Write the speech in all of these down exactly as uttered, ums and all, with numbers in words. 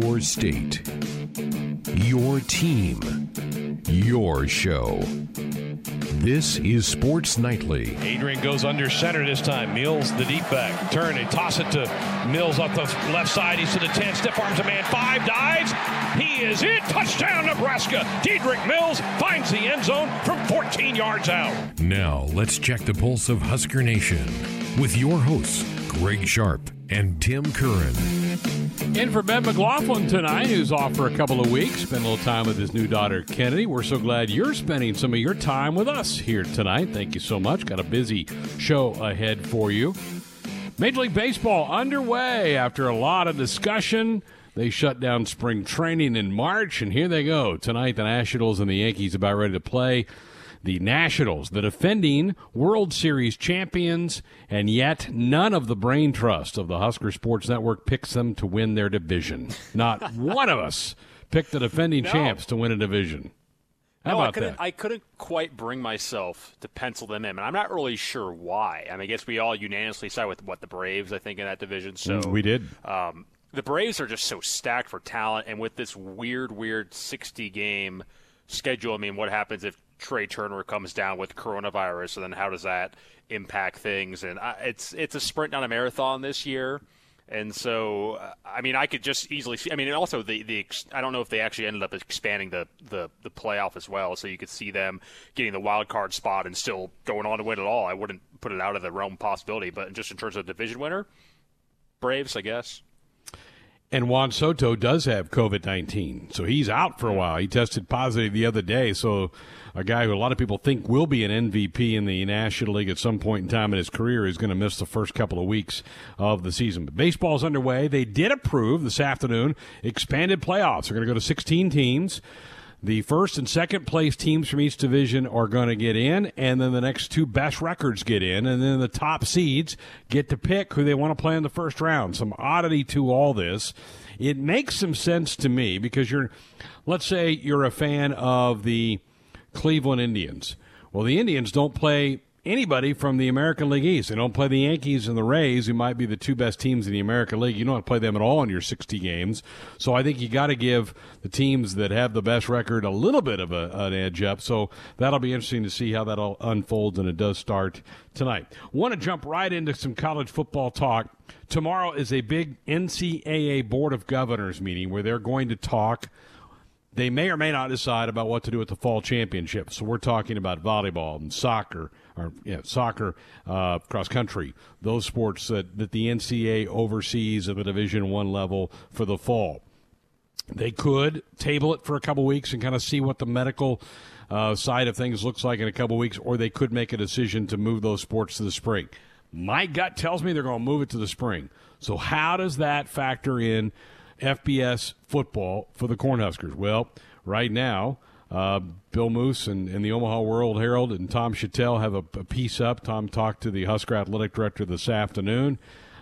Your state, your team, your show. This is Sports Nightly. Adrian goes under center this time. Mills, the deep back, turn and toss it to Mills off the left side. He's to the ten, stiff arms a man, five, dives. He is in. Touchdown, Nebraska. Dedrick Mills finds the end zone from fourteen yards out. Now, let's check the pulse of Husker Nation with your hosts, Greg Sharp and Tim Curran. In for Ben McLaughlin tonight, who's off for a couple of weeks. Spent a little time with his new daughter, Kennedy. We're so glad you're spending some of your time with us here tonight. Thank you so much. Got a busy show ahead for you. Major League Baseball underway after a lot of discussion. They shut down spring training in March, and here they go. Tonight, the Nationals and the Yankees about ready to play. The Nationals, the defending World Series champions, and yet none of the brain trust of the Husker Sports Network picks them to win their division. Not one of us picked the defending no. champs to win a division. How no, about I couldn't, that? I couldn't quite bring myself to pencil them in, and I'm not really sure why. I mean, I guess we all unanimously side with, what, the Braves, I think, in that division. So mm, we did. Um, the Braves are just so stacked for talent, and with this weird, weird sixty-game schedule, I mean, what happens if Trey Turner comes down with coronavirus, and then how does that impact things? And I, it's it's a sprint, not a marathon this year. And so, I mean, I could just easily see. I mean, and also the the I don't know if they actually ended up expanding the, the, the playoff as well, so you could see them getting the wild card spot and still going on to win it all. I wouldn't put it out of the realm of possibility, but just in terms of division winner, Braves, I guess. And Juan Soto does have covid nineteen, so he's out for a while. He tested positive the other day, so a guy who a lot of people think will be an M V P in the National League at some point in time in his career is going to miss the first couple of weeks of the season. But baseball's underway. They did approve this afternoon expanded playoffs. They're going to go to sixteen teams. The first and second place teams from each division are going to get in, and then the next two best records get in, and then the top seeds get to pick who they want to play in the first round. Some oddity to all this. It makes some sense to me because you're, let's say you're a fan of the Cleveland Indians. Well, the Indians don't play anybody from the American League East. They don't play the Yankees and the Rays, who might be the two best teams in the American League. You don't have to play them at all in your sixty games. So I think you got to give the teams that have the best record a little bit of a, an edge up. So that'll be interesting to see how that all unfolds, and it does start tonight. Want to jump right into some college football talk. Tomorrow is a big N C double A Board of Governors meeting where they're going to talk. They may or may not decide about what to do with the fall championship. So we're talking about volleyball and soccer, or yeah, soccer, uh, cross country, those sports that, that the N C double A oversees at the Division I level for the fall. They could table it for a couple weeks and kind of see what the medical uh, side of things looks like in a couple weeks, or they could make a decision to move those sports to the spring. My gut tells me they're going to move it to the spring. So how does that factor in F B S football for the Cornhuskers? Well, right now, uh, Bill Moos and, and the Omaha World Herald and Tom Chattel have a, a piece up. Tom talked to the Husker Athletic Director this afternoon,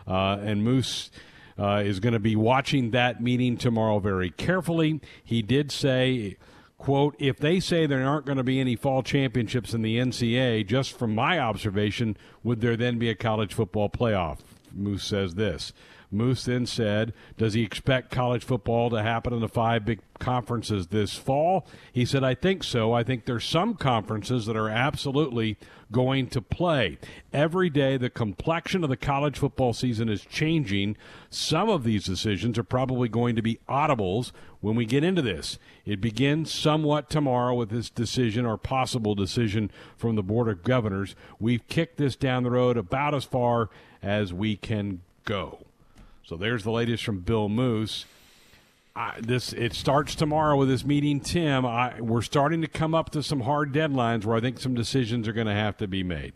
uh, and Moos uh, is going to be watching that meeting tomorrow very carefully. He did say, quote, if they say there aren't going to be any fall championships in the N C double A, just from my observation, would there then be a college football playoff? Moos says this. Moos then said, does he expect college football to happen in the five big conferences this fall? He said, I think so. I think there's some conferences that are absolutely going to play. Every day the complexion of the college football season is changing. Some of these decisions are probably going to be audibles when we get into this. It begins somewhat tomorrow with this decision or possible decision from the Board of Governors. We've kicked this down the road about as far as we can go. So there's the latest from Bill Moos. I, this it starts tomorrow with this meeting, Tim. I, we're starting to come up to some hard deadlines where I think some decisions are going to have to be made.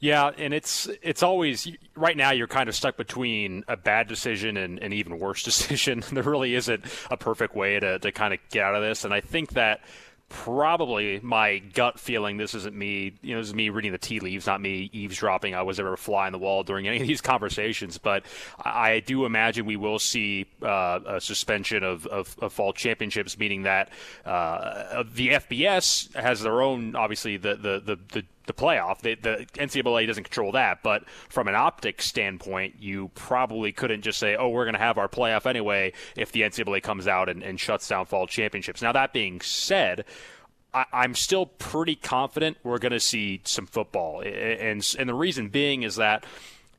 Yeah, and it's it's always – right now you're kind of stuck between a bad decision and an even worse decision. There really isn't a perfect way to, to kind of get out of this, and I think that – probably my gut feeling, this isn't me, you know, this is me reading the tea leaves, not me eavesdropping. I was ever a fly on the wall during any of these conversations, but I do imagine we will see uh, a suspension of, of, of fall championships, meaning that uh, the F B S has their own, obviously, the the the, the the playoff. They, the N C double A doesn't control that, but from an optics standpoint, you probably couldn't just say, oh, we're going to have our playoff anyway if the N C double A comes out and, and shuts down fall championships. Now, that being said, I, I'm still pretty confident we're going to see some football. And, and the reason being is that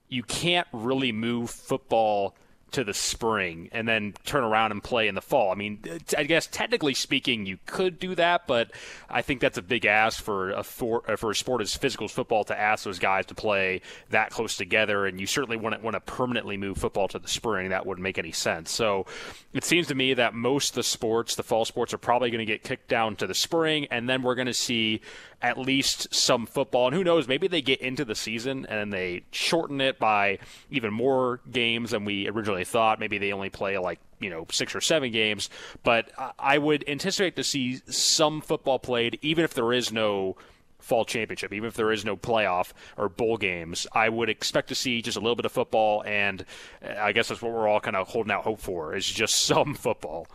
you can't really move football to the spring and then turn around and play in the fall. I mean, I guess technically speaking, you could do that, but I think that's a big ask for a for, for a sport as physical as football to ask those guys to play that close together. And you certainly wouldn't want to permanently move football to the spring. That wouldn't make any sense. So it seems to me that most of the sports, the fall sports, are probably going to get kicked down to the spring, and then we're going to see at least some football. And who knows, maybe they get into the season and they shorten it by even more games than we originally thought. Maybe they only play like, you know, six or seven games, but I would anticipate to see some football played, even if there is no fall championship, even if there is no playoff or bowl games. I would expect to see just a little bit of football, and I guess that's what we're all kind of holding out hope for, is just some football.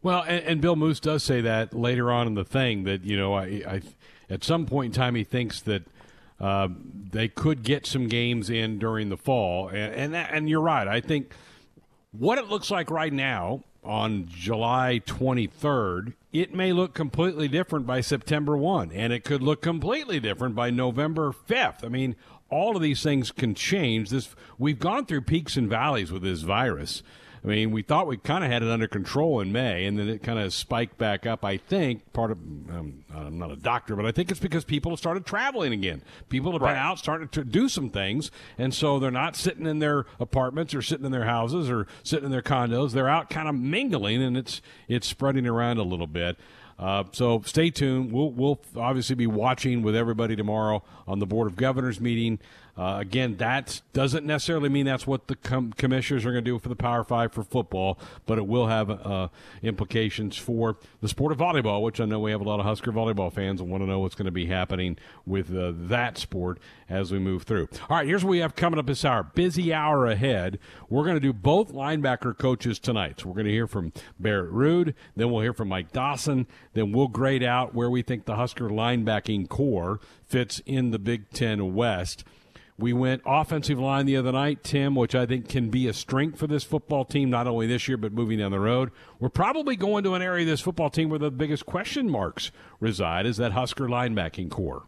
Well, and, and Bill Moos does say that later on in the thing, that, you know, I, I at some point in time he thinks that Uh, they could get some games in during the fall, and and, that, and you're right. I think what it looks like right now on July twenty-third, it may look completely different by September first, and it could look completely different by November fifth. I mean, all of these things can change. This we've gone through peaks and valleys with this virus. I mean, we thought we kind of had it under control in May, and then it kind of spiked back up, I think. Part of um, I'm not a doctor, but I think it's because people have started traveling again. People have been right. out, started to do some things, and so they're not sitting in their apartments or sitting in their houses or sitting in their condos. They're out kind of mingling, and it's it's spreading around a little bit. Uh, so stay tuned. We'll, we'll obviously be watching with everybody tomorrow on the Board of Governors meeting. Uh, again, that doesn't necessarily mean that's what the com- commissioners are going to do for the Power Five for football, but it will have uh, implications for the sport of volleyball, which I know we have a lot of Husker volleyball fans and want to know what's going to be happening with uh, that sport as we move through. All right, here's what we have coming up this hour. Busy hour ahead. We're going to do both linebacker coaches tonight. So we're going to hear from Barrett Ruud, then we'll hear from Mike Dawson, then we'll grade out where we think the Husker linebacking core fits in the Big Ten West. We went offensive line the other night, Tim, which I think can be a strength for this football team, not only this year but moving down the road. We're probably going to an area of this football team where the biggest question marks reside, is that Husker linebacking core.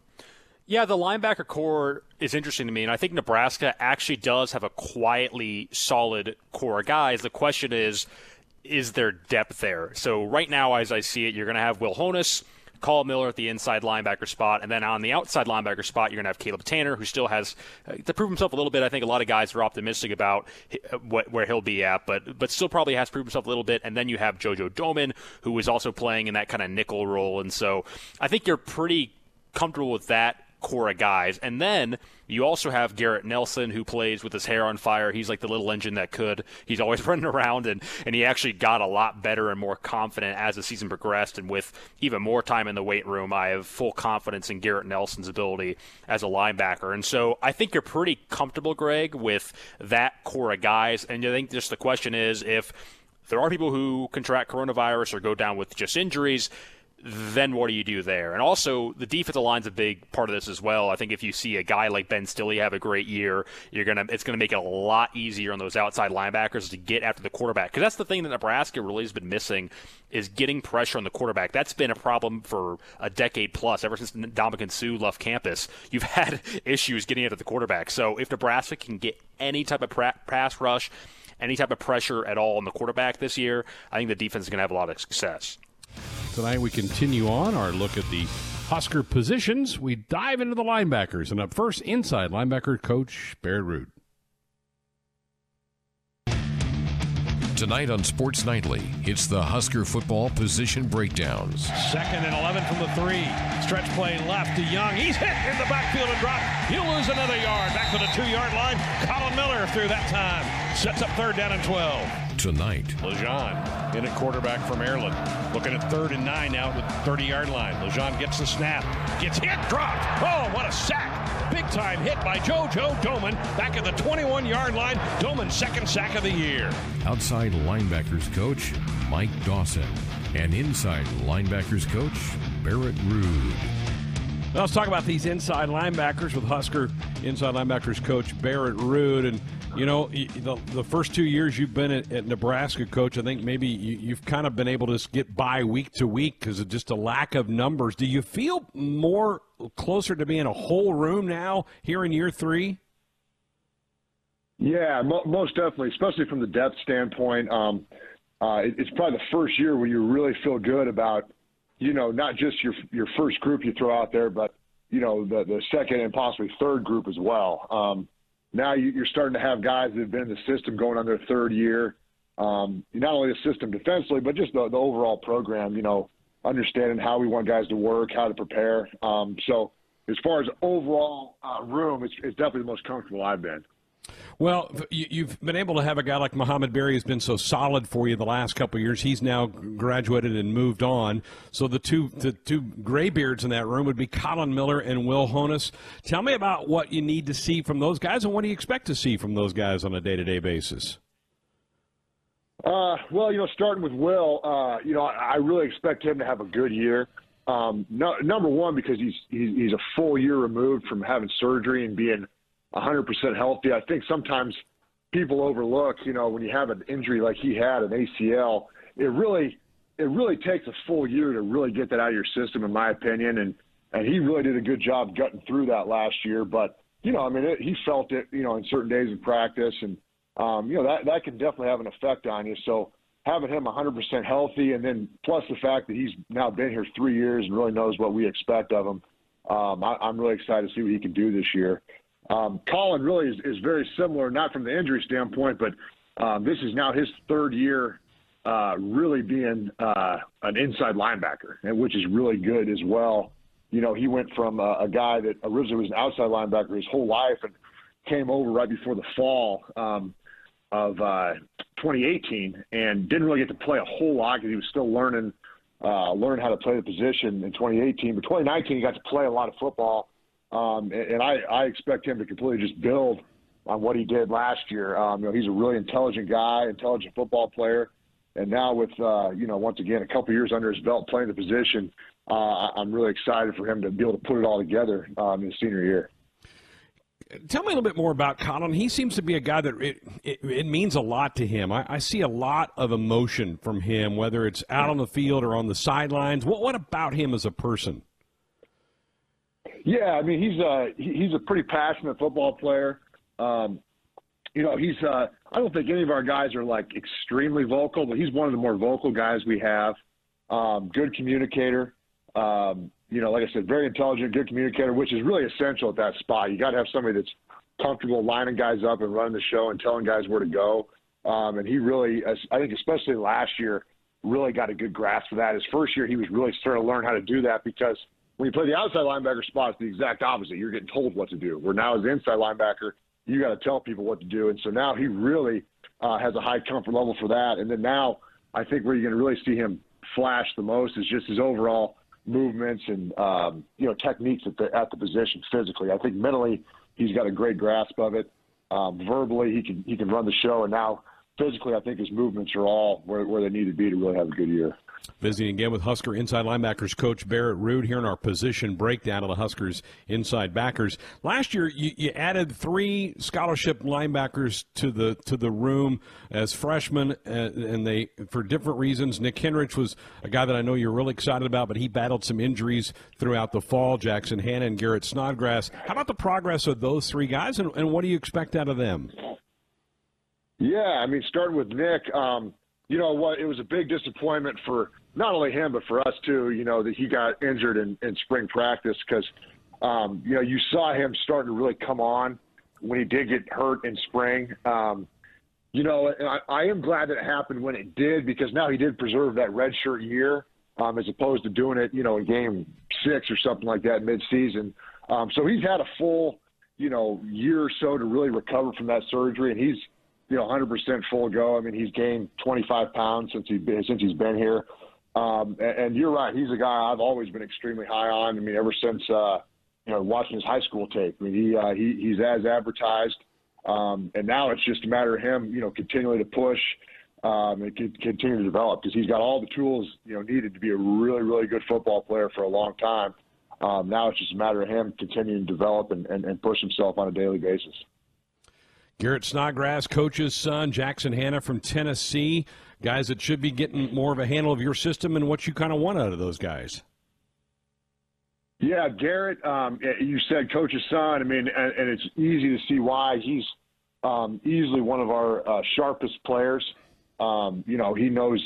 Yeah, the linebacker core is interesting to me, and I think Nebraska actually does have a quietly solid core of guys. The question is, is there depth there? So right now, as I see it, you're going to have Will Honas, Caleb Miller at the inside linebacker spot, and then on the outside linebacker spot, you're going to have Caleb Tanner, who still has uh, to prove himself a little bit. I think a lot of guys are optimistic about what, where he'll be at, but but still probably has to prove himself a little bit. And then you have JoJo Domann, who is also playing in that kind of nickel role. And so I think you're pretty comfortable with that core of guys. And then you also have Garrett Nelson, who plays with his hair on fire. He's like the little engine that could. He's always running around, and, and he actually got a lot better and more confident as the season progressed. And with even more time in the weight room, I have full confidence in Garrett Nelson's ability as a linebacker. And so I think you're pretty comfortable, Greg, with that core of guys. And I think just the question is, if there are people who contract coronavirus or go down with just injuries, then what do you do there? And also, the defensive line's a big part of this as well. I think if you see a guy like Ben Stille have a great year, you're gonna it's gonna make it a lot easier on those outside linebackers to get after the quarterback, because that's the thing that Nebraska really has been missing, is getting pressure on the quarterback. That's been a problem for a decade plus. Ever since Ndamukong Suh left campus, you've had issues getting after the quarterback. So if Nebraska can get any type of pra- pass rush, any type of pressure at all on the quarterback this year, I think the defense is gonna have a lot of success. Tonight we continue on our look at the Husker positions. We dive into the linebackers, and up first, inside linebacker coach Barrett Ruud. Tonight on Sports Nightly, it's the Husker football position breakdowns. Second and eleven from the three. Stretch play left to Young. He's hit in the backfield and dropped. He'll lose another yard. Back to the two-yard line. Colin Miller through that time. Sets up third down and twelve. Tonight, Lejeune in at quarterback from Maryland. Looking at third and nine now at the thirty-yard line. Lejeune gets the snap. Gets hit. Dropped. Oh, what a sack. Big time hit by JoJo Domann. Back at the twenty-one-yard line. Doman's second sack of the year. Outside linebackers coach Mike Dawson and inside linebackers coach Barrett Ruud. Well, let's talk about these inside linebackers with Husker inside linebackers coach Barrett Ruud. And, you know, the, the first two years you've been at, at Nebraska, Coach, I think maybe you, you've kind of been able to get by week to week because of just a lack of numbers. Do you feel more closer to being a whole room now here in year three? Yeah, mo- most definitely, especially from the depth standpoint. Um, uh, it, it's probably the first year where you really feel good about, you know, not just your your first group you throw out there, but, you know, the, the second and possibly third group as well. Um, now you, you're starting to have guys that have been in the system going on their third year, um, not only the system defensively, but just the, the overall program, you know, understanding how we want guys to work, how to prepare. Um, so as far as overall uh, room, it's, it's definitely the most comfortable I've been. Well, you've been able to have a guy like Muhammad Berry who's been so solid for you the last couple of years. He's now graduated and moved on. So the two the two graybeards in that room would be Colin Miller and Will Honas. Tell me about what you need to see from those guys and what do you expect to see from those guys on a day-to-day basis? Uh, well, you know, starting with Will, uh, you know, I really expect him to have a good year. Um, no, number one, because he's he's a full year removed from having surgery and being – one hundred percent healthy. I think sometimes people overlook, you know, when you have an injury like he had, an A C L, it really it really takes a full year to really get that out of your system, in my opinion. And, and he really did a good job gutting through that last year. But, you know, I mean, it, he felt it, you know, in certain days of practice. And, um, you know, that, that can definitely have an effect on you. So having him one hundred percent healthy and then plus the fact that he's now been here three years and really knows what we expect of him, um, I, I'm really excited to see what he can do this year. Um, Colin really is, is very similar, not from the injury standpoint, but um, this is now his third year uh, really being uh, an inside linebacker, and which is really good as well. You know, he went from a, a guy that originally was an outside linebacker his whole life and came over right before the fall um, of uh, twenty eighteen and didn't really get to play a whole lot because he was still learning uh, learning how to play the position in twenty eighteen. But twenty nineteen, he got to play a lot of football. Um, and I, I expect him to completely just build on what he did last year. Um, you know, he's a really intelligent guy, intelligent football player. And now with, uh, you know, once again, a couple years under his belt playing the position, uh, I'm really excited for him to be able to put it all together um, in his senior year. Tell me a little bit more about Colin. He seems to be a guy that it, it, it means a lot to him. I, I see a lot of emotion from him, whether it's out on the field or on the sidelines. What, what about him as a person? Yeah, I mean, he's a, he's a pretty passionate football player. Um, you know, he's uh, – I don't think any of our guys are, like, extremely vocal, but he's one of the more vocal guys we have. Um, good communicator. Um, you know, like I said, very intelligent, good communicator, which is really essential at that spot. You got to have somebody that's comfortable lining guys up and running the show and telling guys where to go. Um, and he really – I think especially last year, really got a good grasp of that. His first year, he was really starting to learn how to do that because – when you play the outside linebacker spot, it's the exact opposite. You're getting told what to do. Where now as an inside linebacker, you got to tell people what to do. And so now he really uh, has a high comfort level for that. And then now I think where you're going to really see him flash the most is just his overall movements and, um, you know, techniques at the, at the position physically. I think mentally he's got a great grasp of it. Um, verbally he can he can run the show. And now physically I think his movements are all where, where they need to be to really have a good year. Visiting again with Husker inside linebackers coach Barrett Ruud here in our position breakdown of the Huskers inside backers. Last year, you, you added three scholarship linebackers to the to the room as freshmen, uh, and they for different reasons. Nick Henrich was a guy that I know you're really excited about, but he battled some injuries throughout the fall. Jackson Hanna and Garrett Snodgrass. How about the progress of those three guys, and, and what do you expect out of them? Yeah, I mean, starting with Nick. Um, You know what? It was a big disappointment for not only him but for us too. You know that he got injured in, in spring practice because, um, you know, you saw him starting to really come on when he did get hurt in spring. Um, you know, and I, I am glad that it happened when it did because now he did preserve that redshirt year um, as opposed to doing it, you know, in game six or something like that midseason. Um, so he's had a full, you know, year or so to really recover from that surgery, and he's. You know, one hundred percent full go. I mean, he's gained twenty-five pounds since, he, since he's been here. Um, and, and you're right. He's a guy I've always been extremely high on. I mean, ever since, uh, you know, watching his high school tape. I mean, he, uh, he he's as advertised. Um, and now it's just a matter of him, you know, continuing to push um, and c- continue to develop because he's got all the tools, you know, needed to be a really, really good football player for a long time. Um, now it's just a matter of him continuing to develop and, and, and push himself on a daily basis. Garrett Snodgrass, coach's son, Jackson Hanna from Tennessee, guys that should be getting more of a handle of your system and what you kind of want out of those guys. Yeah, Garrett, um, you said coach's son. I mean, and, and it's easy to see why. He's um, easily one of our uh, sharpest players. Um, you know, he knows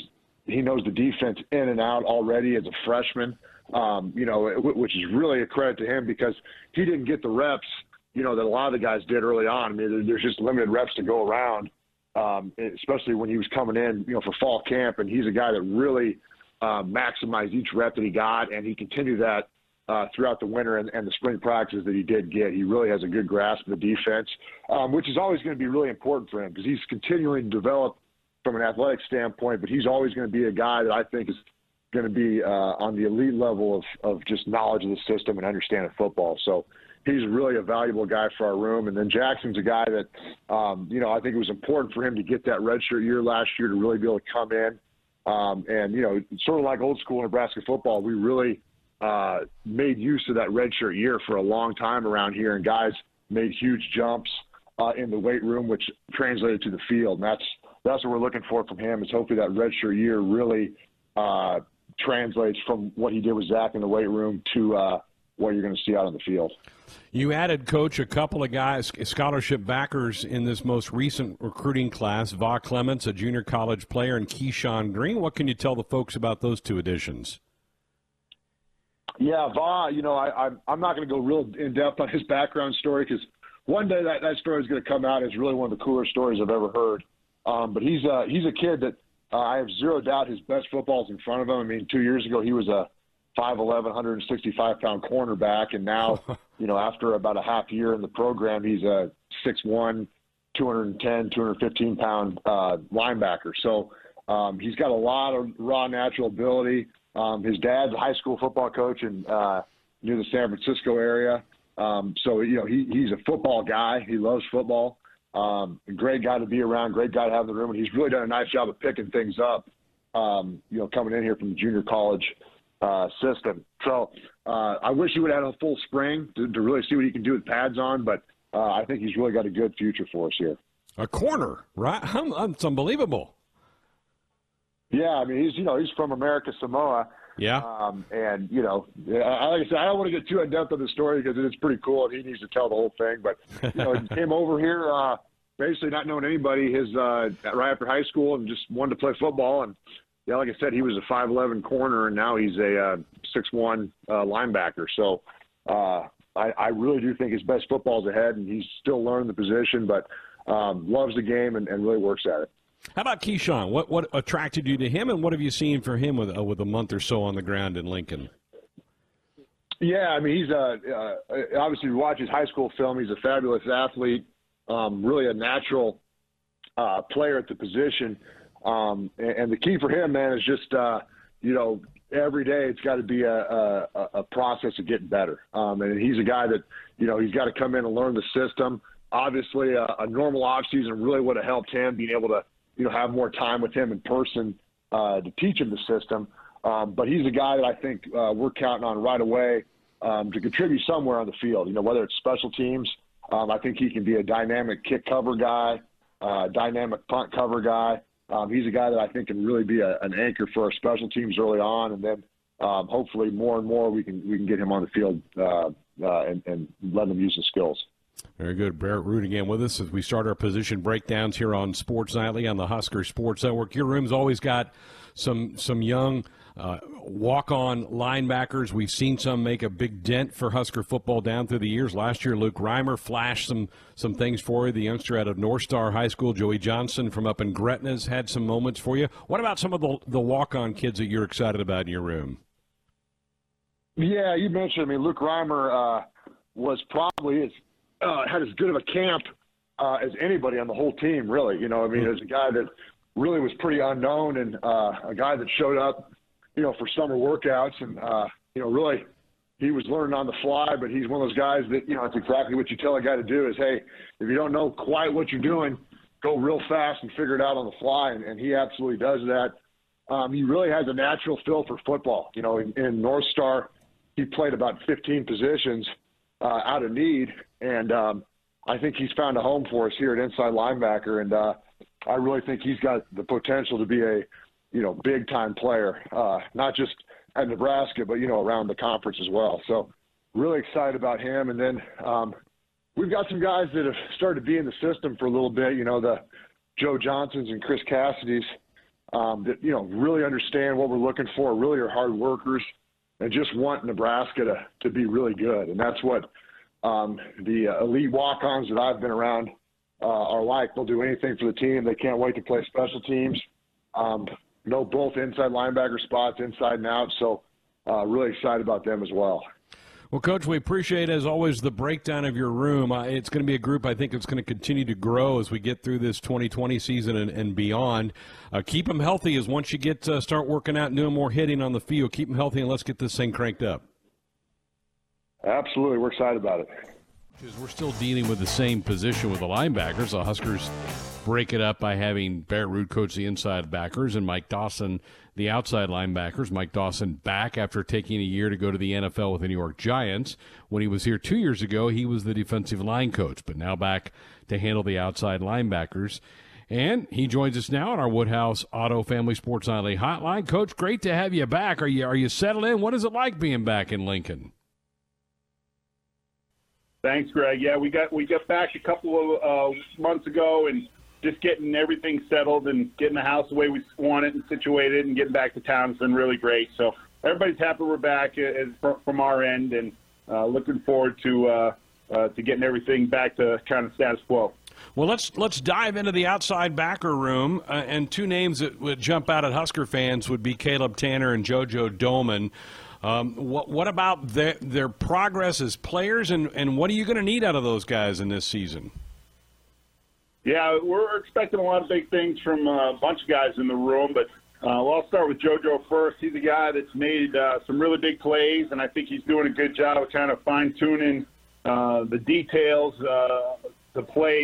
he knows the defense in and out already as a freshman. Um, you know, which is really a credit to him because he didn't get the reps, you know, that a lot of the guys did early on. I mean, there's just limited reps to go around, um, especially when he was coming in, you know, for fall camp. And he's a guy that really uh, maximized each rep that he got, and he continued that Uh, throughout the winter and, and the spring practices that he did get. He really has a good grasp of the defense, um, which is always going to be really important for him because he's continuing to develop from an athletic standpoint, but he's always going to be a guy that I think is going to be uh, on the elite level of, of just knowledge of the system and understanding football. So he's really a valuable guy for our room. And then Jackson's a guy that, um, you know, I think it was important for him to get that redshirt year last year to really be able to come in. Um, and, you know, sort of like old school Nebraska football, we really – Uh, made use of that redshirt year for a long time around here, and guys made huge jumps uh, in the weight room, which translated to the field. And that's that's what we're looking for from him, is hopefully that redshirt year really uh, translates from what he did with Zach in the weight room to uh, what you're going to see out on the field. You added, Coach, a couple of guys, scholarship backers in this most recent recruiting class, Vaugh Clements, a junior college player, and Keyshawn Green. What can you tell the folks about those two additions? Yeah, Vaugh, you know, I, I, I'm not going to go real in-depth on his background story because one day that, that story is going to come out. It's really one of the cooler stories I've ever heard. Um, but he's a, he's a kid that uh, I have zero doubt his best football is in front of him. I mean, two years ago he was a five eleven, one sixty-five pound cornerback, and now, you know, after about a half year in the program, he's a six one, two ten, two fifteen pound uh, linebacker. So um, he's got a lot of raw natural ability. Um, his dad's a high school football coach in uh, near the San Francisco area. Um, so, you know, he, he's a football guy. He loves football. Um, great guy to be around, great guy to have in the room. And he's really done a nice job of picking things up, um, you know, coming in here from the junior college uh, system. So uh, I wish he would have had a full spring to, to really see what he can do with pads on, but uh, I think he's really got a good future for us here. A corner, right? It's unbelievable. Yeah, I mean, he's, you know, he's from America, Samoa. Yeah. Um, and, you know, I, like I said, I don't want to get too in-depth on the story because it's pretty cool, and he needs to tell the whole thing. But, you know, he came over here uh, basically not knowing anybody his uh, right after high school and just wanted to play football. And, yeah, like I said, he was a five eleven corner, and now he's a six one uh, uh, linebacker. So uh, I, I really do think his best football is ahead, and he's still learning the position, but um, loves the game and, and really works at it. How about Keyshawn? What what attracted you to him, and what have you seen for him with uh, with a month or so on the ground in Lincoln? Yeah, I mean, he's a, uh, obviously we watch his high school film. He's a fabulous athlete, um, really a natural uh, player at the position. Um, and, and the key for him, man, is just, uh, you know, every day it's got to be a, a, a process of getting better. Um, and he's a guy that, you know, he's got to come in and learn the system. Obviously, a, a normal offseason really would have helped him being able to, you know, have more time with him in person uh, to teach him the system. Um, but he's a guy that I think uh, we're counting on right away um, to contribute somewhere on the field. You know, whether it's special teams, um, I think he can be a dynamic kick cover guy, uh, dynamic punt cover guy. Um, he's a guy that I think can really be a, an anchor for our special teams early on, and then um, hopefully more and more we can we can get him on the field uh, uh, and, and let him use his skills. Very good. Barrett Ruud again with us as we start our position breakdowns here on Sports Nightly on the Husker Sports Network. Your room's always got some some young uh, walk-on linebackers. We've seen some make a big dent for Husker football down through the years. Last year, Luke Reimer flashed some some things for you. The youngster out of North Star High School, Joey Johnson from up in Gretna's, had some moments for you. What about some of the, the walk-on kids that you're excited about in your room? Yeah, you mentioned, I mean, Luke Reimer uh, was probably his – Uh, had as good of a camp uh, as anybody on the whole team, really. You know, I mean, there's a guy that really was pretty unknown and uh, a guy that showed up, you know, for summer workouts. And, uh, you know, really he was learning on the fly, but he's one of those guys that, you know, it's exactly what you tell a guy to do is, hey, if you don't know quite what you're doing, go real fast and figure it out on the fly. And, and he absolutely does that. Um, he really has a natural feel for football. You know, in, in North Star, he played about fifteen positions uh, out of need, and um, I think he's found a home for us here at inside linebacker, and uh, I really think he's got the potential to be a, you know, big-time player, uh, not just at Nebraska, but, you know, around the conference as well. So really excited about him. And then um, we've got some guys that have started to be in the system for a little bit, you know, the Joe Johnsons and Chris Cassidy's, um, that, you know, really understand what we're looking for, really are hard workers, and just want Nebraska to, to be really good. And that's what um, the uh, elite walk-ons that I've been around uh, are like. They'll do anything for the team. They can't wait to play special teams. Um, know both inside linebacker spots, inside and out. So uh, really excited about them as well. Well, Coach, we appreciate, as always, the breakdown of your room. Uh, it's going to be a group I think it's going to continue to grow as we get through this twenty twenty season and, and beyond. Uh, keep them healthy as once you get uh, start working out and doing more hitting on the field. Keep them healthy, and let's get this thing cranked up. Absolutely. We're excited about it. We're still dealing with the same position with the linebackers. The Huskers break it up by having Barrett Ruud coach the inside backers and Mike Dawson the outside linebackers. Mike Dawson back after taking a year to go to the N F L with the New York Giants. When he was here two years ago, he was the defensive line coach, but now back to handle the outside linebackers. And he joins us now on our Woodhouse Auto Family Sports Only Hotline. Coach, great to have you back. Are you are you settled in? What is it like being back in Lincoln? Thanks, Greg. Yeah, we got we got back a couple of uh, months ago, and just getting everything settled and getting the house the way we want it and situated and getting back to town has been really great. So everybody's happy we're back as, from our end, and uh, looking forward to uh, uh, to getting everything back to kind of status quo. Well, let's let's dive into the outside backer room, uh, and two names that would jump out at Husker fans would be Caleb Tanner and JoJo Domann. Um, what, what about their, their progress as players, and, and what are you going to need out of those guys in this season? Yeah, we're expecting a lot of big things from a bunch of guys in the room, but uh, well, I'll start with JoJo first. He's a guy that's made uh, some really big plays, and I think he's doing a good job of kind of fine-tuning uh, the details, uh, to play,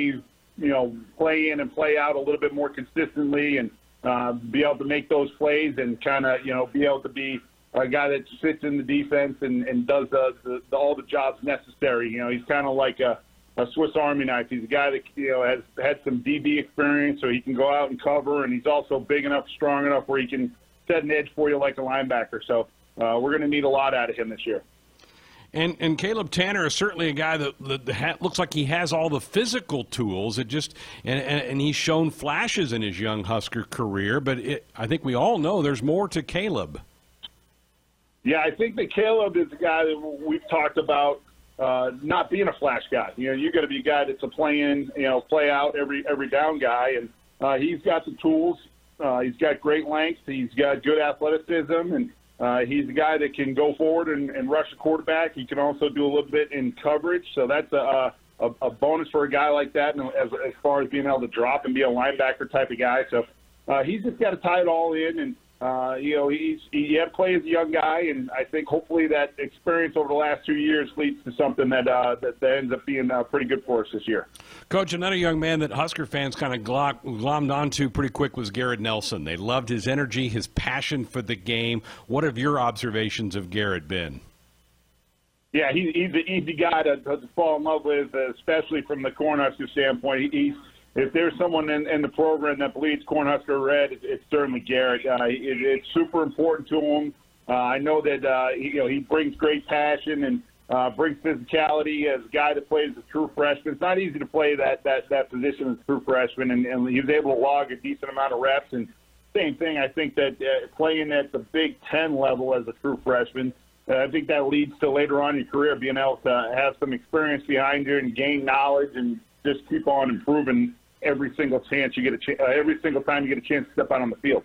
you know, play in and play out a little bit more consistently, and uh, be able to make those plays and kind of, you know, be able to be a guy that sits in the defense and, and does the, the, the, all the jobs necessary. You know, he's kind of like a a Swiss Army knife. He's a guy that, you know, has had some D B experience, so he can go out and cover, and he's also big enough, strong enough where he can set an edge for you like a linebacker. So uh, we're going to need a lot out of him this year. And and Caleb Tanner is certainly a guy that, that, that looks like he has all the physical tools. It just and, and, and he's shown flashes in his young Husker career, but it, I think we all know there's more to Caleb. Yeah, I think that Caleb is a guy that we've talked about Uh, not being a flash guy. You know, you're going to be a guy that's a play-in, you know, play-out every every down guy, and uh, he's got the tools. Uh, he's got great length. He's got good athleticism, and uh, he's a guy that can go forward and, and rush the quarterback. He can also do a little bit in coverage, so that's a a, a bonus for a guy like that, and as, as far as being able to drop and be a linebacker type of guy. So uh, he's just got to tie it all in, and Uh, you know, he's, he had play as a young guy, and I think hopefully that experience over the last two years leads to something that uh, that, that ends up being uh, pretty good for us this year. Coach, another young man that Husker fans kind of glommed onto pretty quick was Garrett Nelson. They loved his energy, his passion for the game. What have your observations of Garrett been? Yeah, he, he's an easy guy to, to fall in love with, especially from the Cornhusker standpoint. He, he's If there's someone in, in the program that bleeds Cornhusker red, it, it's certainly Garrett. Uh, it, it's super important to him. Uh, I know that uh, he, you know, he brings great passion and uh, brings physicality as a guy that plays as a true freshman. It's not easy to play that that, that position as a true freshman, and, and he was able to log a decent amount of reps. And same thing, I think that uh, playing at the Big Ten level as a true freshman, uh, I think that leads to later on in your career being able to have some experience behind you and gain knowledge and just keep on improving every single chance you get a ch- uh, every single time you get a chance to step out on the field.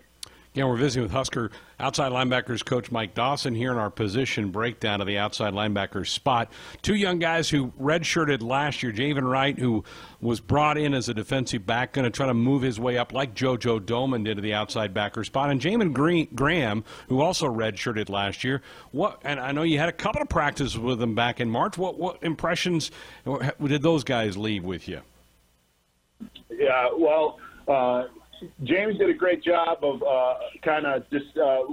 Yeah, we're visiting with Husker outside linebackers coach Mike Dawson here in our position breakdown of the outside linebacker spot. Two young guys who redshirted last year, Javen Wright, who was brought in as a defensive back, going to try to move his way up like JoJo Domann did to the outside backer spot, and Jamin Green- Graham, who also redshirted last year. What? And I know you had a couple of practices with them back in March. What, what impressions did those guys leave with you? Yeah, well, uh, James did a great job of uh, kind of just uh,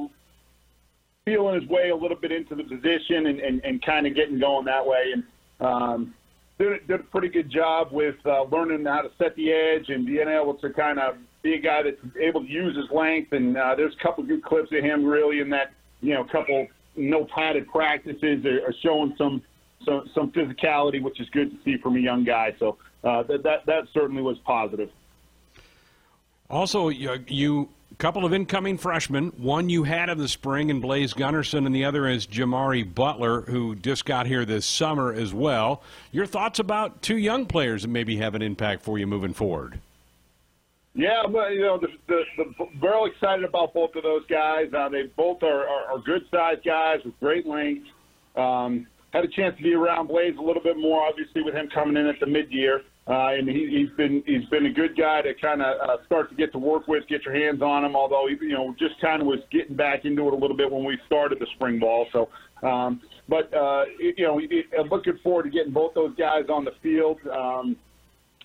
feeling his way a little bit into the position and, and, and kind of getting going that way. And um, did, did a pretty good job with uh, learning how to set the edge and being able to kind of be a guy that's able to use his length. And uh, there's a couple good clips of him really in that, you know, couple no-padded practices are, are showing some, some some physicality, which is good to see from a young guy. So uh, that, that, that certainly was positive. Also, you, you couple of incoming freshmen, one you had in the spring in Blaze Gunnerson, and the other is Jamari Butler, who just got here this summer as well. Your thoughts about two young players that maybe have an impact for you moving forward? Yeah, well, you know, the, the, the, very excited about both of those guys. Uh, they both are, are, are good-sized guys with great length. Um, had a chance to be around Blaze a little bit more, obviously, with him coming in at the mid-year. Uh, and he, he's been he's been a good guy to kind of uh, start to get to work with, get your hands on him. Although he, you know, just kind of was getting back into it a little bit when we started the spring ball. So, um, but uh, you know, I'm looking forward to getting both those guys on the field. Um,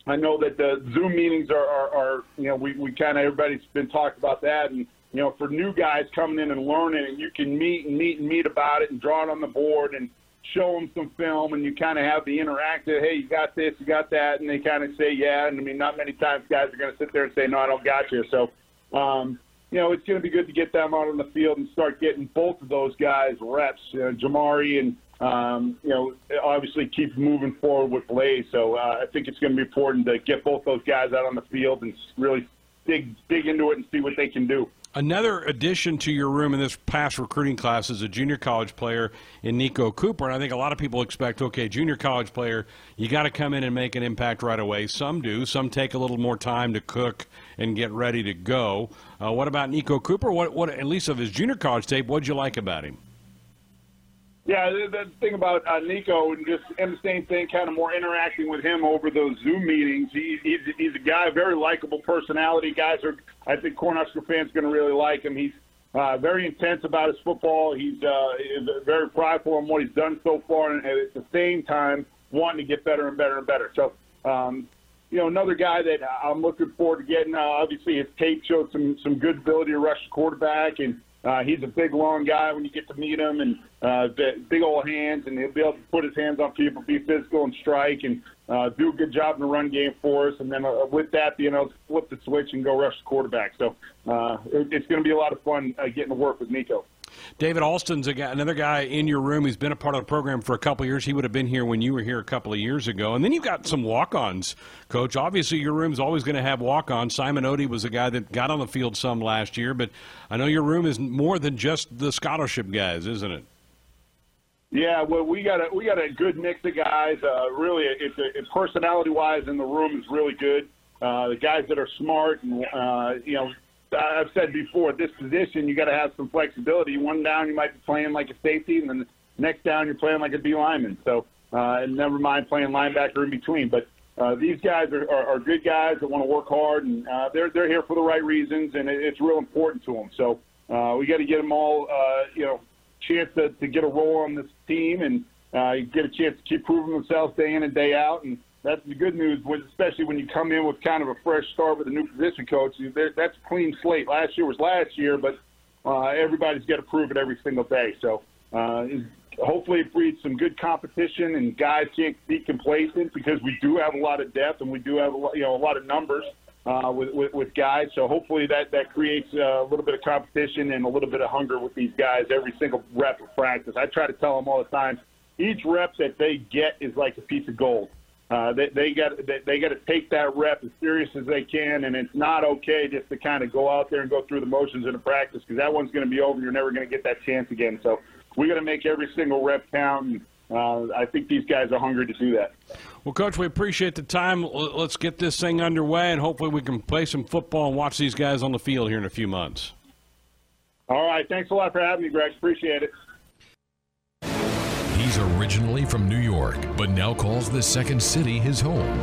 I know that the Zoom meetings are, are, are you know, we, we kind of everybody's been talking about that, and you know, for new guys coming in and learning, and you can meet and meet and meet about it and draw it on the board and show them some film, and you kind of have the interactive, hey, you got this, you got that, and they kind of say, yeah, and I mean, not many times guys are going to sit there and say, no, I don't got you. So, um, you know, it's going to be good to get them out on the field and start getting both of those guys reps, you know, Jamari and, um, you know, obviously keep moving forward with Blaze. So uh, I think it's going to be important to get both those guys out on the field and really dig, dig into it and see what they can do. Another addition to your room in this past recruiting class is a junior college player in Niko Cooper. And I think a lot of people expect, okay, junior college player, you got to come in and make an impact right away. Some do. Some take a little more time to cook and get ready to go. Uh, what about Niko Cooper? What, what, at least of his junior college tape, what did you like about him? Yeah, the, the thing about uh, Niko, and just and the same thing, kind of more interacting with him over those Zoom meetings. He, he's, he's a guy, very likable personality. Guys are, I think, Cornhusker fans going to really like him. He's uh, very intense about his football. He's uh, very prideful in what he's done so far, and at the same time, wanting to get better and better and better. So, um, you know, another guy that I'm looking forward to getting. Uh, obviously, his tape showed some some good ability to rush the quarterback, and Uh, he's a big, long guy when you get to meet him, and uh, big old hands, and he'll be able to put his hands on people, be physical and strike, and uh, do a good job in the run game for us. And then uh, with that, you know, flip the switch and go rush the quarterback. So uh, it, it's going to be a lot of fun uh, getting to work with Niko. David Alston's a guy, another guy in your room who's been a part of the program for a couple of years. He would have been here when you were here a couple of years ago. And then you've got some walk-ons, Coach. Obviously, your room's always going to have walk-ons. Simon Odey was a guy that got on the field some last year, but I know your room is more than just the scholarship guys, isn't it? Yeah, well, we got a, we got a good mix of guys. Uh, really, it's a, it's personality-wise in the room is really good. Uh, the guys that are smart and, uh, you know, I've said before, at this position, you got to have some flexibility. One down, you might be playing like a safety, and then the next down, you're playing like a D lineman. So, uh, and never mind playing linebacker in between. But uh, these guys are, are, are good guys that want to work hard, and uh, they're they're here for the right reasons, and it, it's real important to them. So uh, we got to get them all, uh, you know, chance to, to get a role on this team, and uh, you get a chance to keep proving themselves day in and day out, and that's the good news, especially when you come in with kind of a fresh start with a new position coach. That's a clean slate. Last year was last year, but uh, everybody's got to prove it every single day. So uh, hopefully it breeds some good competition, and guys can't be complacent because we do have a lot of depth and we do have a lot, you know, a lot of numbers uh, with, with, with guys. So hopefully that, that creates a little bit of competition and a little bit of hunger with these guys every single rep of practice. I try to tell them all the time, each rep that they get is like a piece of gold. Uh, they, they got they, they got to take that rep as serious as they can, and it's not okay just to kind of go out there and go through the motions in a practice because that one's going to be over. You're never going to get that chance again. So we got to make every single rep count, and uh, I think these guys are hungry to do that. Well, Coach, we appreciate the time. Let's get this thing underway, and hopefully we can play some football and watch these guys on the field here in a few months. All right. Thanks a lot for having me, Greg. Appreciate it. He's originally from New York, but now calls the Second City his home.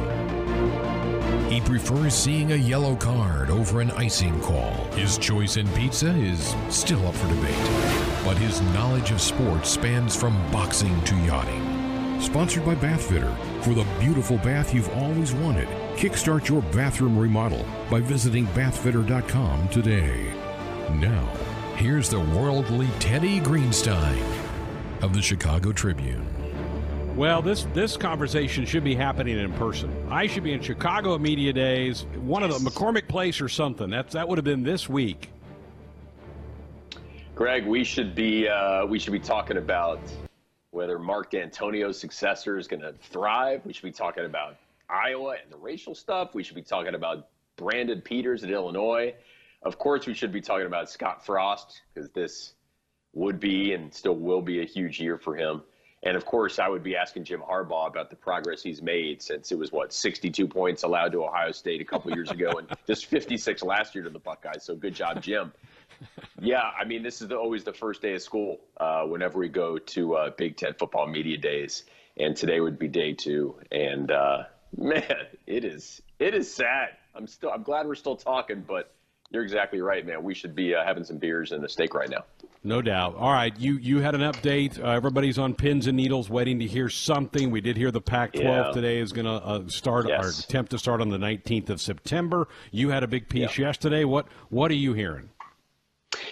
He prefers seeing a yellow card over an icing call. His choice in pizza is still up for debate, but his knowledge of sports spans from boxing to yachting. Sponsored by Bathfitter, for the beautiful bath you've always wanted. Kickstart your bathroom remodel by visiting bathfitter dot com today. Now, Here's the worldly Teddy Greenstein of the Chicago Tribune. Well, this, this conversation should be happening in person. I should be in Chicago at Media Days, one of the McCormick Place or something. That's, that would have been this week. Greg, we should be uh, we should be talking about whether Mark D'Antonio's successor is going to thrive. We should be talking about Iowa and the racial stuff. We should be talking about Brandon Peters at Illinois. Of course, we should be talking about Scott Frost, because this would be and still will be a huge year for him. And, of course, I would be asking Jim Harbaugh about the progress he's made since it was, what, sixty-two points allowed to Ohio State a couple years ago and just fifty-six last year to the Buckeyes. So good job, Jim. Yeah, I mean, this is the, always the first day of school uh, whenever we go to uh, Big Ten football media days. And today would be day two. And, uh, man, it is it is sad. I'm still I'm glad we're still talking, but you're exactly right, man. We should be uh, having some beers and a steak right now. No doubt. All right, you you had an update. Uh, everybody's on pins and needles waiting to hear something. We did hear the Pac twelve yeah. today is going to uh, start yes. or attempt to start on the nineteenth of September. You had a big piece yeah. yesterday. What what are you hearing?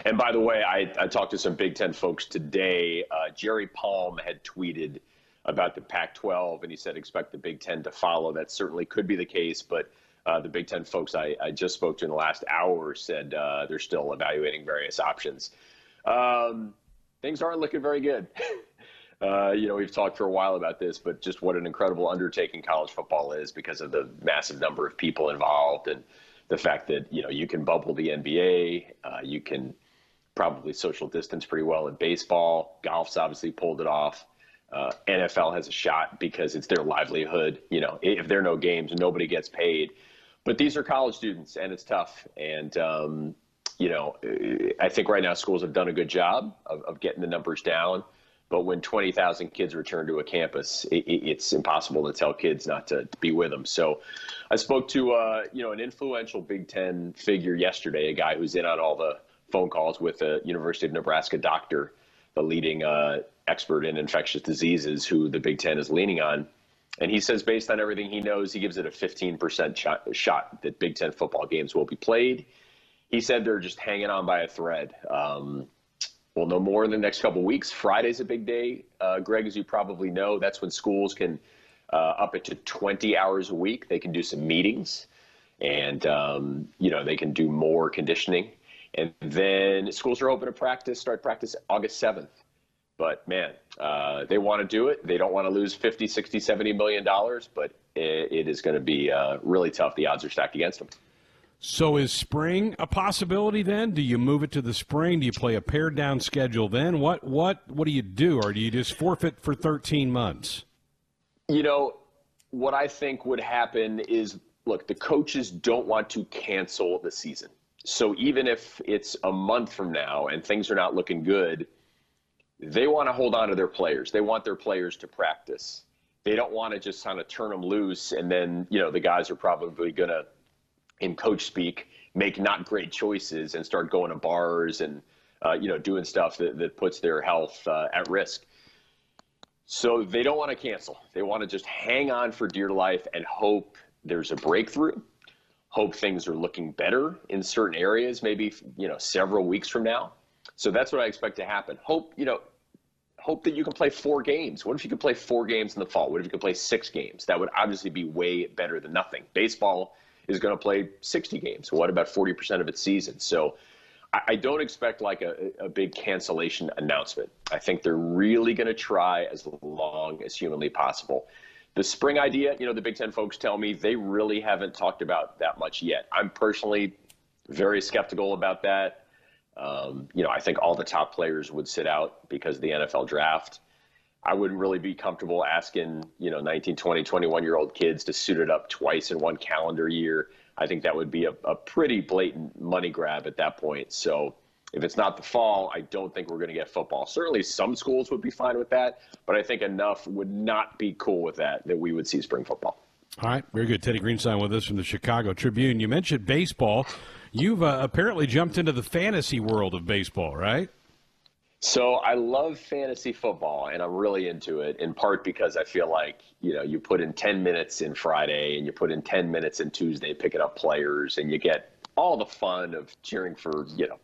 And by the way, I, I talked to some Big Ten folks today. Uh, Jerry Palm had tweeted about the Pac twelve, and he said expect the Big Ten to follow. That certainly could be the case, but uh, the Big Ten folks I, I just spoke to in the last hour said uh, they're still evaluating various options. Um, things aren't looking very good. uh, you know, we've talked for a while about this, but just what an incredible undertaking college football is because of the massive number of people involved and the fact that, you know, you can bubble the N B A, uh, you can probably social distance pretty well in baseball. Golf's obviously pulled it off. Uh, N F L has a shot because it's their livelihood. You know, if there are no games, nobody gets paid. But these are college students, and it's tough. And, um, you know, I think right now schools have done a good job of, of getting the numbers down. But when twenty thousand kids return to a campus, it, it's impossible to tell kids not to, to be with them. So I spoke to, uh, you know, an influential Big Ten figure yesterday, a guy who's in on all the phone calls with a University of Nebraska doctor, the leading uh, expert in infectious diseases who the Big Ten is leaning on. And he says based on everything he knows, he gives it a fifteen percent shot, shot that Big Ten football games will be played. He said they're just hanging on by a thread. Um, we'll know more in the next couple of weeks. Friday's a big day. Uh, Greg, as you probably know, that's when schools can uh, up it to twenty hours a week. They can do some meetings and, um, you know, they can do more conditioning. And then schools are open to practice, start practice August seventh. But, man, uh, they want to do it. They don't want to lose fifty, sixty, seventy million dollars, but it, it is going to be uh, really tough. The odds are stacked against them. So is spring a possibility then? Do you move it to the spring? Do you play a pared down schedule then? What what what do you do? Or do you just forfeit for thirteen months? You know, what I think would happen is, look, the coaches don't want to cancel the season. So even if it's a month from now and things are not looking good, they want to hold on to their players. They want their players to practice. They don't want to just kind of turn them loose and then, you know, the guys are probably going to, in coach speak, make not great choices and start going to bars and, uh, you know, doing stuff that, that puts their health uh, at risk. So they don't want to cancel. They want to just hang on for dear life and hope there's a breakthrough, hope things are looking better in certain areas, maybe, you know, several weeks from now. So that's what I expect to happen. Hope, you know, hope that you can play four games. What if you could play four games in the fall? What if you could play six games? That would obviously be way better than nothing. Baseball is going to play sixty games. What about forty percent of its season? So I, I don't expect like a, a big cancellation announcement. I think they're really going to try as long as humanly possible. The spring idea, you know, the Big Ten folks tell me they really haven't talked about that much yet. I'm personally very skeptical about that. Um, you know, I think all the top players would sit out because of the N F L draft. I wouldn't really be comfortable asking, you know, nineteen, twenty, twenty-one-year-old kids to suit it up twice in one calendar year. I think that would be a, a pretty blatant money grab at that point. So if it's not the fall, I don't think we're going to get football. Certainly some schools would be fine with that, but I think enough would not be cool with that that we would see spring football. All right, very good. Teddy Greenstein with us from the Chicago Tribune. You mentioned baseball. You've uh, apparently jumped into the fantasy world of baseball, right? So I love fantasy football, and I'm really into it, in part because I feel like, you know, you put in ten minutes in Friday and you put in ten minutes in Tuesday picking up players, and you get all the fun of cheering for, you know,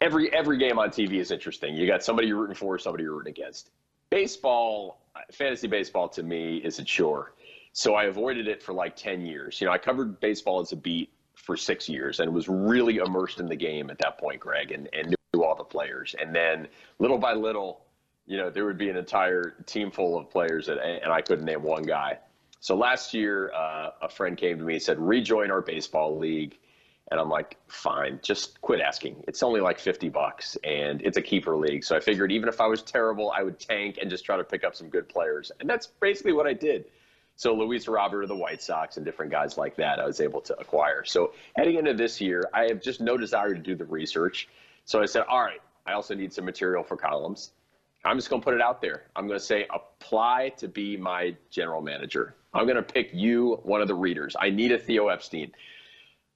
every every game on T V is interesting. You got somebody you're rooting for, somebody you're rooting against. Baseball, fantasy baseball to me isn't sure. So I avoided it for like ten years. You know, I covered baseball as a beat for six years and was really immersed in the game at that point, Greg, and, and knew all the players. And then little by little, you know, there would be an entire team full of players that, and I couldn't name one guy. So last year, uh, a friend came to me and said, rejoin our baseball league. And I'm like, fine, just quit asking. It's only like fifty bucks and it's a keeper league. So I figured even if I was terrible, I would tank and just try to pick up some good players. And that's basically what I did. So Luis Robert of the White Sox and different guys like that I was able to acquire. So heading into this year, I have just no desire to do the research. So I said, all right, I also need some material for columns. I'm just going to put it out there. I'm going to say, apply to be my general manager. I'm going to pick you, one of the readers. I need a Theo Epstein.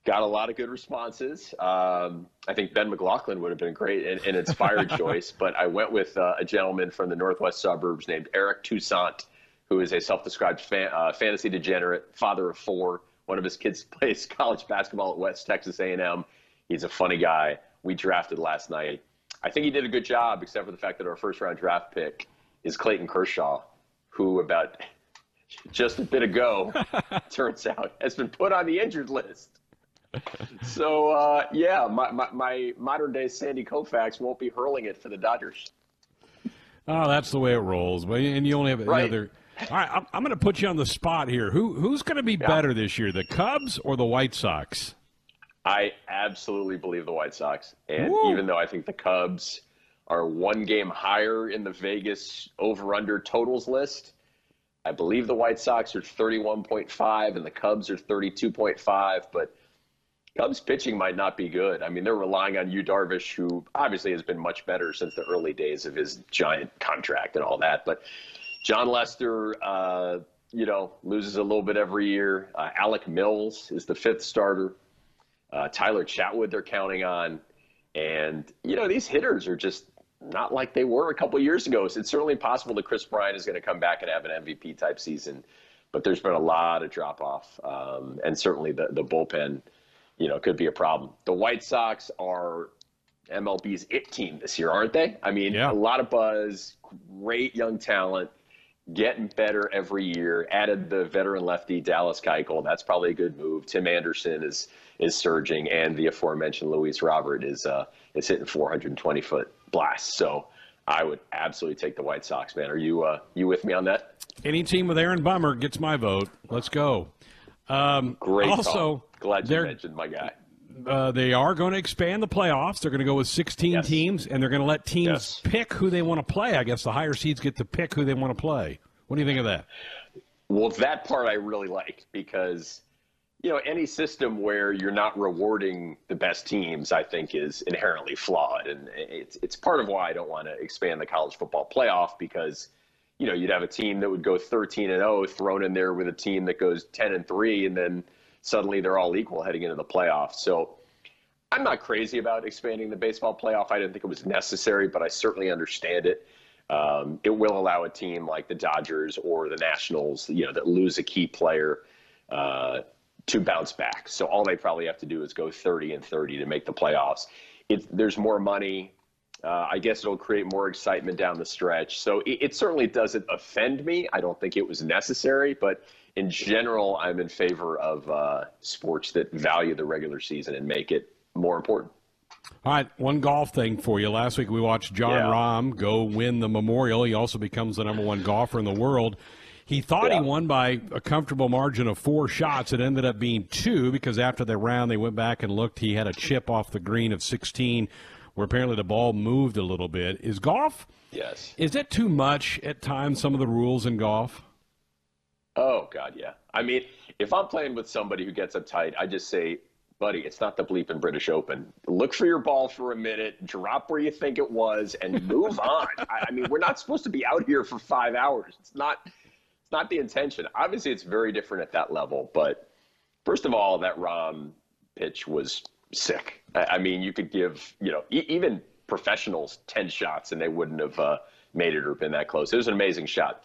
Got a lot of good responses. Um, I think Ben McLaughlin would have been great and an inspired choice, but I went with uh, a gentleman from the Northwest suburbs named Eric Toussaint, who is a self-described fan, uh, fantasy degenerate, father of four. One of his kids plays college basketball at West Texas A and M. He's a funny guy. We drafted last night. I think he did a good job, except for the fact that our first-round draft pick is Clayton Kershaw, who about just a bit ago, turns out, has been put on the injured list. So, uh, yeah, my, my, my modern-day Sandy Koufax won't be hurling it for the Dodgers. Oh, that's the way it rolls. And you only have another right. – All right, I'm, I'm going to put you on the spot here. Who Who's going to be yeah. better this year, the Cubs or the White Sox? I absolutely believe the White Sox. And Woo. even though I think the Cubs are one game higher in the Vegas over-under totals list, I believe the White Sox are thirty-one point five and the Cubs are thirty-two point five. But Cubs pitching might not be good. I mean, they're relying on Yu Darvish, who obviously has been much better since the early days of his giant contract and all that. But John Lester, uh, you know, loses a little bit every year. Uh, Alec Mills is the fifth starter. Uh, Tyler Chatwood they're counting on. And, you know, these hitters are just not like they were a couple years ago. So it's certainly possible that Chris Bryant is going to come back and have an M V P-type season. But there's been a lot of drop-off. Um, and certainly the, the bullpen, you know, could be a problem. The White Sox are M L B's it team this year, aren't they? I mean, yeah. a lot of buzz, great young talent. Getting better every year. Added the veteran lefty Dallas Keuchel. That's probably a good move. Tim Anderson is is surging, and the aforementioned Luis Robert is uh is hitting four hundred twenty foot blasts. So I would absolutely take the White Sox, man. Are you uh you with me on that? Any team with Aaron Bummer gets my vote. Let's go. Um, Great. Also, talk. glad you mentioned my guy. Uh, they are going to expand the playoffs. They're going to go with sixteen yes. teams, and they're going to let teams yes. pick who they want to play. I guess the higher seeds get to pick who they want to play. What do you think of that? Well, that part I really like because, you know, any system where you're not rewarding the best teams, I think, is inherently flawed. And it's, it's part of why I don't want to expand the college football playoff because, you know, you'd have a team that would go thirteen and oh thrown in there with a team that goes ten and three, and then suddenly they're all equal heading into the playoffs. So I'm not crazy about expanding the baseball playoff. I didn't think it was necessary, but I certainly understand it. Um, it will allow a team like the Dodgers or the Nationals, you know, that lose a key player uh, to bounce back. So all they probably have to do is go thirty and thirty to make the playoffs. It, there's more money. Uh, I guess it'll create more excitement down the stretch. So it, it certainly doesn't offend me. I don't think it was necessary, but in general, I'm in favor of uh, sports that value the regular season and make it more important. All right, one golf thing for you. Last week we watched Jon yeah. Rahm go win the Memorial. He also becomes the number one golfer in the world. He thought yeah. he won by a comfortable margin of four shots. It ended up being two because after the round they went back and looked. He had a chip off the green of sixteen where apparently the ball moved a little bit. Is golf, Yes. is it too much at times, some of the rules in golf? Oh, God, yeah. I mean, if I'm playing with somebody who gets uptight, I just say, buddy, it's not the bleeping British Open. Look for your ball for a minute, drop where you think it was, and move on. I, I mean, we're not supposed to be out here for five hours. It's not, it's not the intention. Obviously, it's very different at that level. But first of all, that Rahm pitch was sick. I, I mean, you could give, you know, e- even professionals ten shots, and they wouldn't have uh, made it or been that close. It was an amazing shot.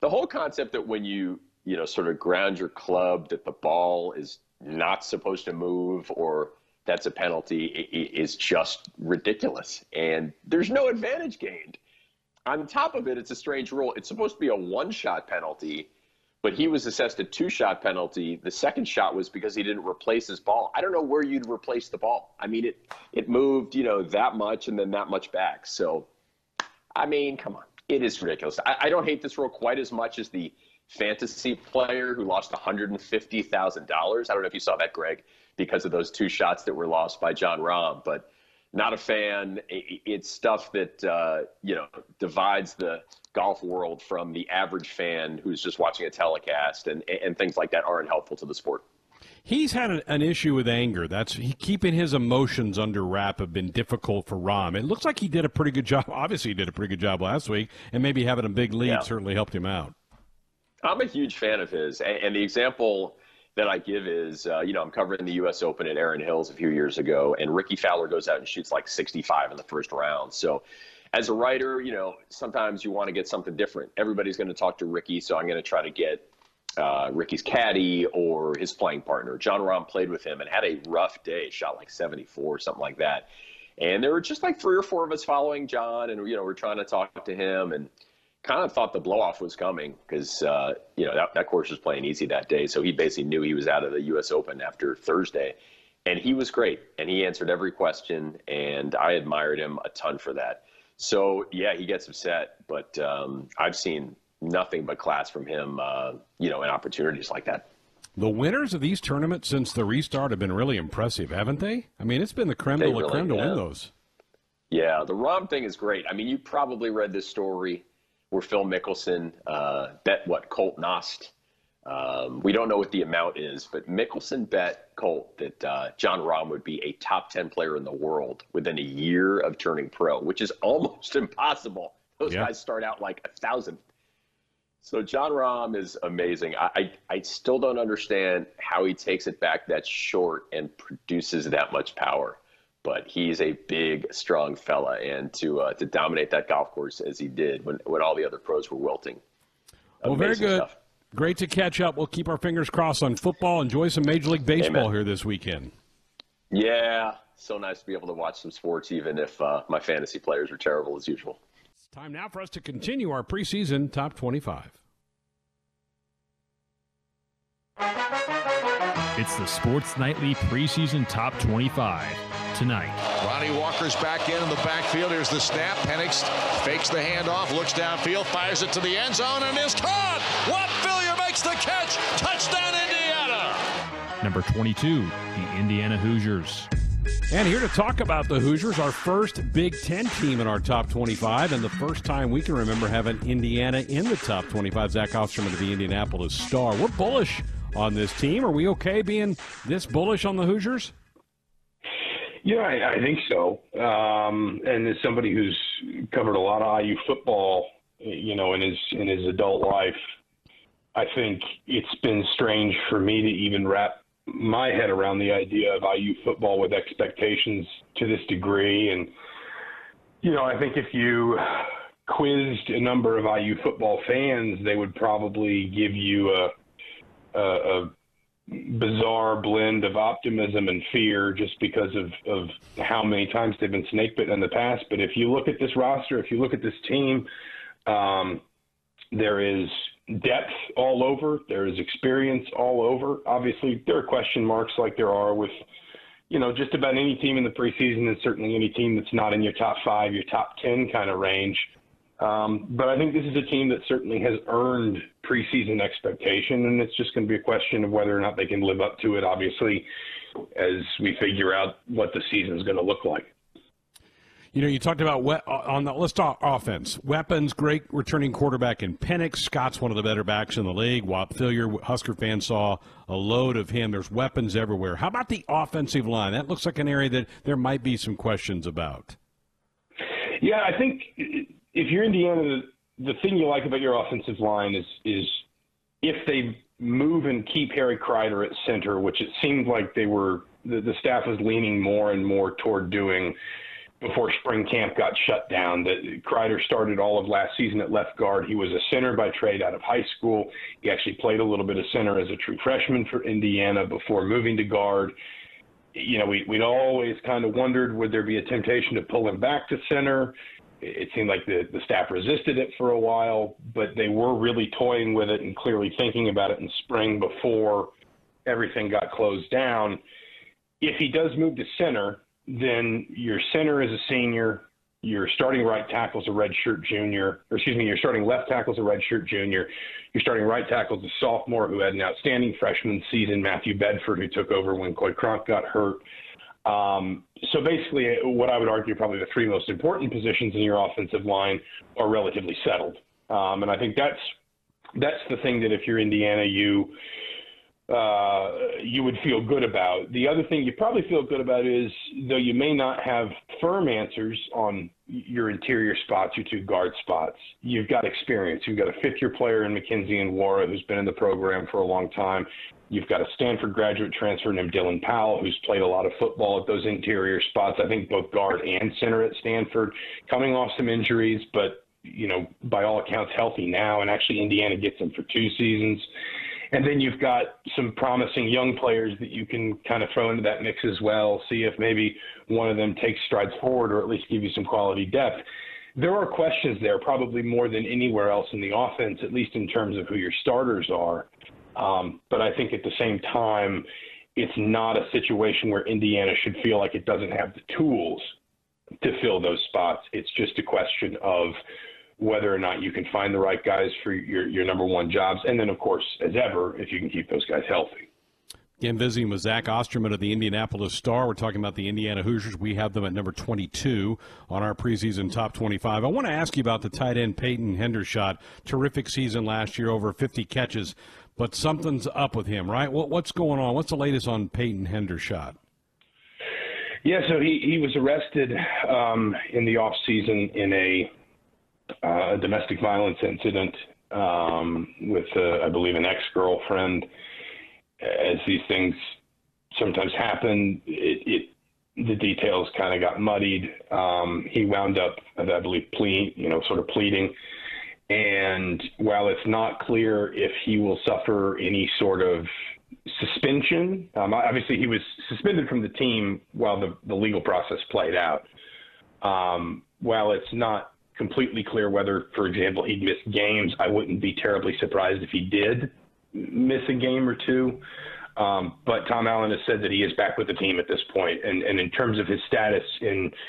The whole concept that when you, you know, sort of ground your club that the ball is not supposed to move or that's a penalty is just ridiculous. And there's no advantage gained. On top of it, it's a strange rule. It's supposed to be a one-shot penalty, but he was assessed a two-shot penalty. The second shot was because he didn't replace his ball. I don't know where you'd replace the ball. I mean, it it moved, you know, that much and then that much back. So, I mean, come on. It is ridiculous. I, I don't hate this rule quite as much as the fantasy player who lost one hundred fifty thousand dollars. I don't know if you saw that, Greg, because of those two shots that were lost by John Rahm, but not a fan. It's stuff that, uh, you know, divides the golf world from the average fan who's just watching a telecast, and, and things like that aren't helpful to the sport. He's had an, an issue with anger. That's he, keeping his emotions under wrap have been difficult for Rahm. It looks like he did a pretty good job. Obviously, he did a pretty good job last week, and maybe having a big lead yeah. certainly helped him out. I'm a huge fan of his, and, and the example that I give is, uh, you know, I'm covering the U S Open at Erin Hills a few years ago, and Ricky Fowler goes out and shoots like sixty-five in the first round. So as a writer, you know, sometimes you want to get something different. Everybody's going to talk to Ricky, so I'm going to try to get uh, Ricky's caddy or his playing partner. John Rahm played with him and had a rough day, shot like seventy-four, something like that. And there were just like three or four of us following John, and, you know, we're trying to talk to him, and kind of thought the blow-off was coming because, uh, you know, that, that course was playing easy that day. So he basically knew he was out of the U S Open after Thursday. And he was great, and he answered every question, and I admired him a ton for that. So, yeah, he gets upset, but um, I've seen nothing but class from him, uh, you know, in opportunities like that. The winners of these tournaments since the restart have been really impressive, haven't they? I mean, it's been the creme de la creme to win those. Yeah, the Rahm thing is great. I mean, you probably read this story where Phil Mickelson uh, bet, what, Colt Nost. Um, we don't know what the amount is, but Mickelson bet Colt that uh, John Rahm would be a top ten player in the world within a year of turning pro, which is almost impossible. Those yeah. guys start out like a thousand. So John Rahm is amazing. I, I, I still don't understand how he takes it back that short and produces that much power. But he's a big, strong fella, and to uh, to dominate that golf course as he did when, when all the other pros were wilting. Well, very good. Stuff. Great to catch up. We'll keep our fingers crossed on football. Enjoy some Major League Baseball Amen. Here this weekend. Yeah, so nice to be able to watch some sports, even if uh, my fantasy players are terrible as usual. It's time now for us to continue our preseason Top twenty-five. It's the Sports Nightly preseason Top twenty-five. Tonight. Ronnie Walker's back in in the backfield. Here's the snap. Penix fakes the handoff, looks downfield, fires it to the end zone, and is caught! Watt Villier makes the catch! Touchdown, Indiana! Number twenty-two, the Indiana Hoosiers. And here to talk about the Hoosiers, our first Big Ten team in our Top twenty-five, and the first time we can remember having Indiana in the Top twenty-five. Zach Osterman of the Indianapolis Star. We're bullish on this team. Are we okay being this bullish on the Hoosiers? Yeah, I, I think so. Um, and as somebody who's covered a lot of I U football, you know, in his in his adult life, I think it's been strange for me to even wrap my head around the idea of I U football with expectations to this degree. And, you know, I think if you quizzed a number of I U football fans, they would probably give you a a, a bizarre blend of optimism and fear just because of, of how many times they've been snakebitten in the past. But if you look at this roster, if you look at this team, um, there is depth all over. There is experience all over. Obviously, there are question marks like there are with, you know, just about any team in the preseason, and certainly any team that's not in your top five, your top ten kind of range. Um, but I think this is a team that certainly has earned preseason expectation, and it's just going to be a question of whether or not they can live up to it, obviously, as we figure out what the season is going to look like. You know, you talked about we- on the let's talk offense. Weapons, great returning quarterback in Penix. Scott's one of the better backs in the league. Watt Villier, Husker fans saw a load of him. There's weapons everywhere. How about the offensive line? That looks like an area that there might be some questions about. Yeah, I think – if you're Indiana, the, the thing you like about your offensive line is is if they move and keep Harry Crider at center, which it seemed like they were the, the staff was leaning more and more toward doing before spring camp got shut down. That Crider started all of last season at left guard. He was a center by trade out of high school. He actually played a little bit of center as a true freshman for Indiana before moving to guard. you know, we, we'd always kind of wondered, would there be a temptation to pull him back to center? It seemed like the, the staff resisted it for a while, but they were really toying with it and clearly thinking about it in spring before everything got closed down. If he does move to center, then your center is a senior, your starting right tackle's a redshirt junior, or excuse me, your starting left tackle's a redshirt junior, your starting right tackle's a sophomore who had an outstanding freshman season, Matthew Bedford, who took over when Coy Cronk got hurt. Um, so basically, what I would argue probably the three most important positions in your offensive line are relatively settled. Um, and I think that's that's the thing that if you're Indiana, you uh, you would feel good about. The other thing you probably feel good about is, though you may not have firm answers on your interior spots, your two guard spots, you've got experience. You've got a fifth-year player in McKenzie and Wara who's been in the program for a long time. You've got a Stanford graduate transfer named Dylan Powell, who's played a lot of football at those interior spots, I think both guard and center at Stanford, coming off some injuries, but, you know, by all accounts healthy now, and actually Indiana gets him for two seasons. And then you've got some promising young players that you can kind of throw into that mix as well, see if maybe one of them takes strides forward or at least give you some quality depth. There are questions there, probably more than anywhere else in the offense, at least in terms of who your starters are. Um, but I think at the same time, it's not a situation where Indiana should feel like it doesn't have the tools to fill those spots. It's just a question of whether or not you can find the right guys for your, your number one jobs. And then, of course, as ever, if you can keep those guys healthy. Again, visiting with Zach Osterman of the Indianapolis Star. We're talking about the Indiana Hoosiers. We have them at number twenty-two on our preseason top twenty-five. I want to ask you about the tight end Peyton Hendershot. Terrific season last year, over fifty catches. But something's up with him, right? What, what's going on? What's the latest on Peyton Hendershot? Yeah, so he, he was arrested um, in the offseason in a uh, domestic violence incident um, with, uh, I believe, an ex-girlfriend. As these things sometimes happen, it, it the details kind of got muddied. Um, he wound up, I believe, plead, you know, sort of pleading. And while it's not clear if he will suffer any sort of suspension, um, obviously he was suspended from the team while the, the legal process played out. Um, while it's not completely clear whether, for example, he'd miss games, I wouldn't be terribly surprised if he did miss a game or two. Um, but Tom Allen has said that he is back with the team at this point. And, and in terms of his status in –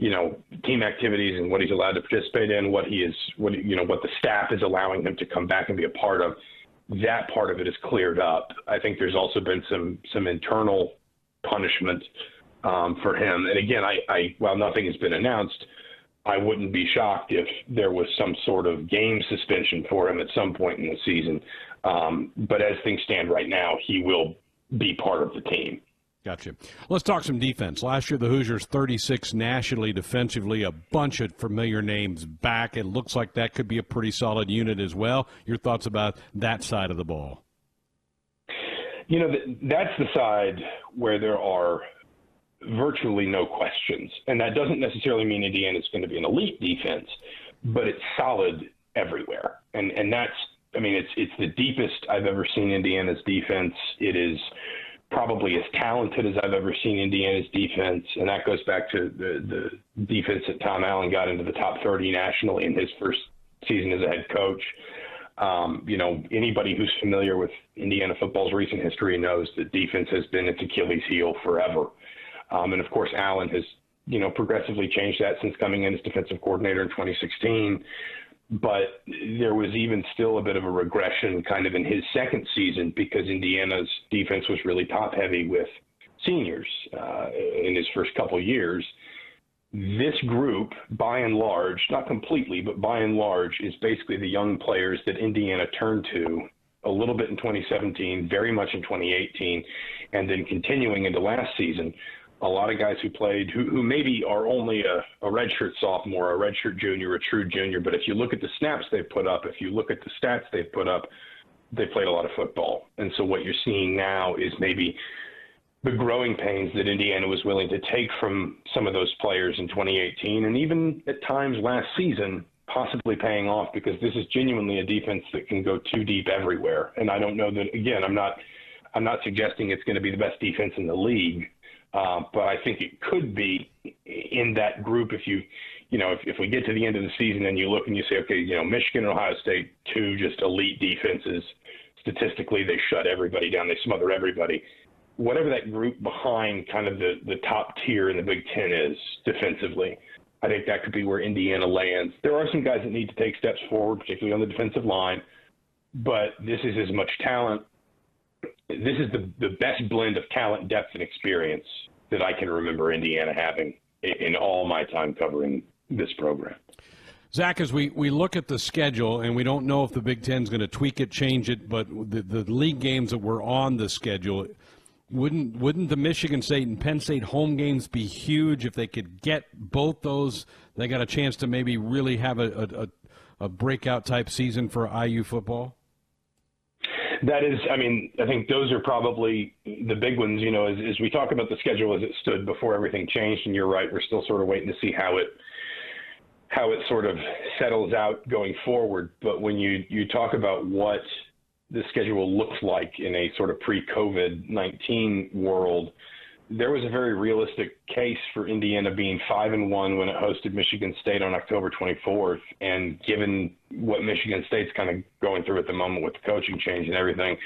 you know, team activities and what he's allowed to participate in, what he is, what, you know, what the staff is allowing him to come back and be a part of, that part of it is cleared up. I think there's also been some, some internal punishment um, for him. And again, I, I, while nothing has been announced, I wouldn't be shocked if there was some sort of game suspension for him at some point in the season. Um, but as things stand right now, he will be part of the team. Gotcha. Let's talk some defense. Last year, the Hoosiers thirty-six nationally defensively, a bunch of familiar names back. It looks like that could be a pretty solid unit as well. Your thoughts about that side of the ball? You know, that's the side where there are virtually no questions. And that doesn't necessarily mean Indiana's going to be an elite defense, but it's solid everywhere. And and that's, I mean, it's it's the deepest I've ever seen Indiana's defense. It is probably as talented as I've ever seen Indiana's defense, and that goes back to the, the defense that Tom Allen got into the top thirty nationally in his first season as a head coach. Um, you know, anybody who's familiar with Indiana football's recent history knows that defense has been its Achilles heel forever. Um, and, of course, Allen has, you know, progressively changed that since coming in as defensive coordinator in twenty sixteen. But there was even still a bit of a regression kind of in his second season because Indiana's defense was really top-heavy with seniors uh, in his first couple years. This group, by and large, not completely, but by and large, is basically the young players that Indiana turned to a little bit in twenty seventeen, very much in twenty eighteen, and then continuing into last season. A lot of guys who played, who, who maybe are only a, a redshirt sophomore, a redshirt junior, a true junior, but if you look at the snaps they've put up, if you look at the stats they've put up, they played a lot of football. And so what you're seeing now is maybe the growing pains that Indiana was willing to take from some of those players in twenty eighteen, and even at times last season, possibly paying off, because this is genuinely a defense that can go too deep everywhere. And I don't know that, again, I'm not, I'm not suggesting it's going to be the best defense in the league, Um, but I think it could be in that group if you, you know, if, if we get to the end of the season and you look and you say, okay, you know, Michigan and Ohio State, two just elite defenses. Statistically, they shut everybody down. They smother everybody. Whatever that group behind kind of the, the top tier in the Big Ten is defensively, I think that could be where Indiana lands. There are some guys that need to take steps forward, particularly on the defensive line, but this is as much talent. This is the, the best blend of talent, depth, and experience that I can remember Indiana having in, in all my time covering this program. Zach, as we, we look at the schedule, and we don't know if the Big Ten's going to tweak it, change it, but the, the league games that were on the schedule, wouldn't wouldn't the Michigan State and Penn State home games be huge if they could get both those? They got a chance to maybe really have a, a, a breakout-type season for I U football? That is, I mean, I think those are probably the big ones, you know, as, as we talk about the schedule as it stood before everything changed, and you're right, we're still sort of waiting to see how it how it sort of settles out going forward. But when you, you talk about what the schedule looks like in a sort of pre-COVID nineteen world, there was a very realistic case for Indiana being five and one when it hosted Michigan State on October twenty-fourth. And given what Michigan State's kind of going through at the moment with the coaching change and everything,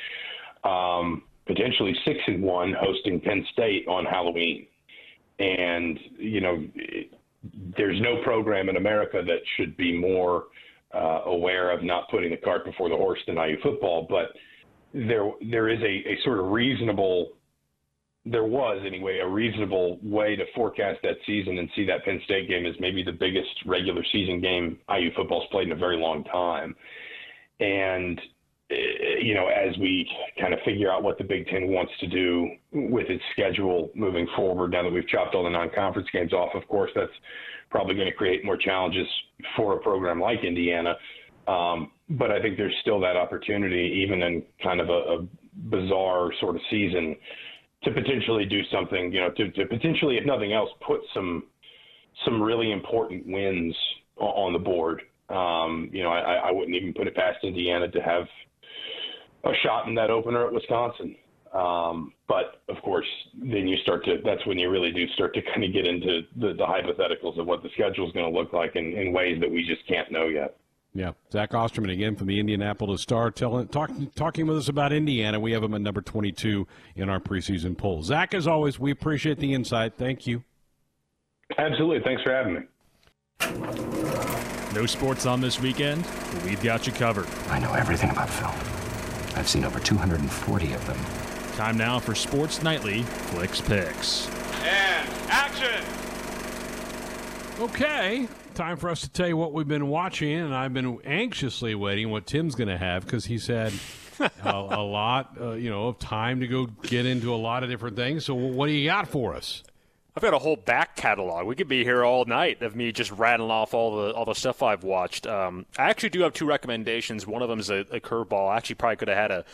um, potentially six and one hosting Penn State on Halloween. And, you know, it, there's no program in America that should be more uh, aware of not putting the cart before the horse than I U football. But there, there is a, a sort of reasonable, there was anyway, a reasonable way to forecast that season and see that Penn State game as maybe the biggest regular season game I U football's played in a very long time. And, you know, as we kind of figure out what the Big Ten wants to do with its schedule moving forward, now that we've chopped all the non-conference games off, of course, that's probably going to create more challenges for a program like Indiana. Um, but I think there's still that opportunity, even in kind of a, a bizarre sort of season, to potentially do something, you know, to, to potentially, if nothing else, put some, some really important wins on the board. Um, you know, I, I wouldn't even put it past Indiana to have a shot in that opener at Wisconsin. Um, but, of course, then you start to – that's when you really do start to kind of get into the, the hypotheticals of what the schedule is going to look like in, in ways that we just can't know yet. Yeah. Zach Osterman again from the Indianapolis Star telling, talk, talking with us about Indiana. We have him at number twenty-two in our preseason poll. Zach, as always, we appreciate the insight. Thank you. Absolutely. Thanks for having me. No sports on this weekend, but we've got you covered. I know everything about film. I've seen over two hundred forty of them. Time now for Sports Nightly Flicks Picks. And action! Okay, time for us to tell you what we've been watching, and I've been anxiously waiting what Tim's going to have, because he's had a, a lot uh, you know, of time to go get into a lot of different things. So what do you got for us? I've got a whole back catalog. We could be here all night of me just rattling off all the all the stuff I've watched. Um, I actually do have two recommendations. One of them is a, a curveball. I actually probably could have had a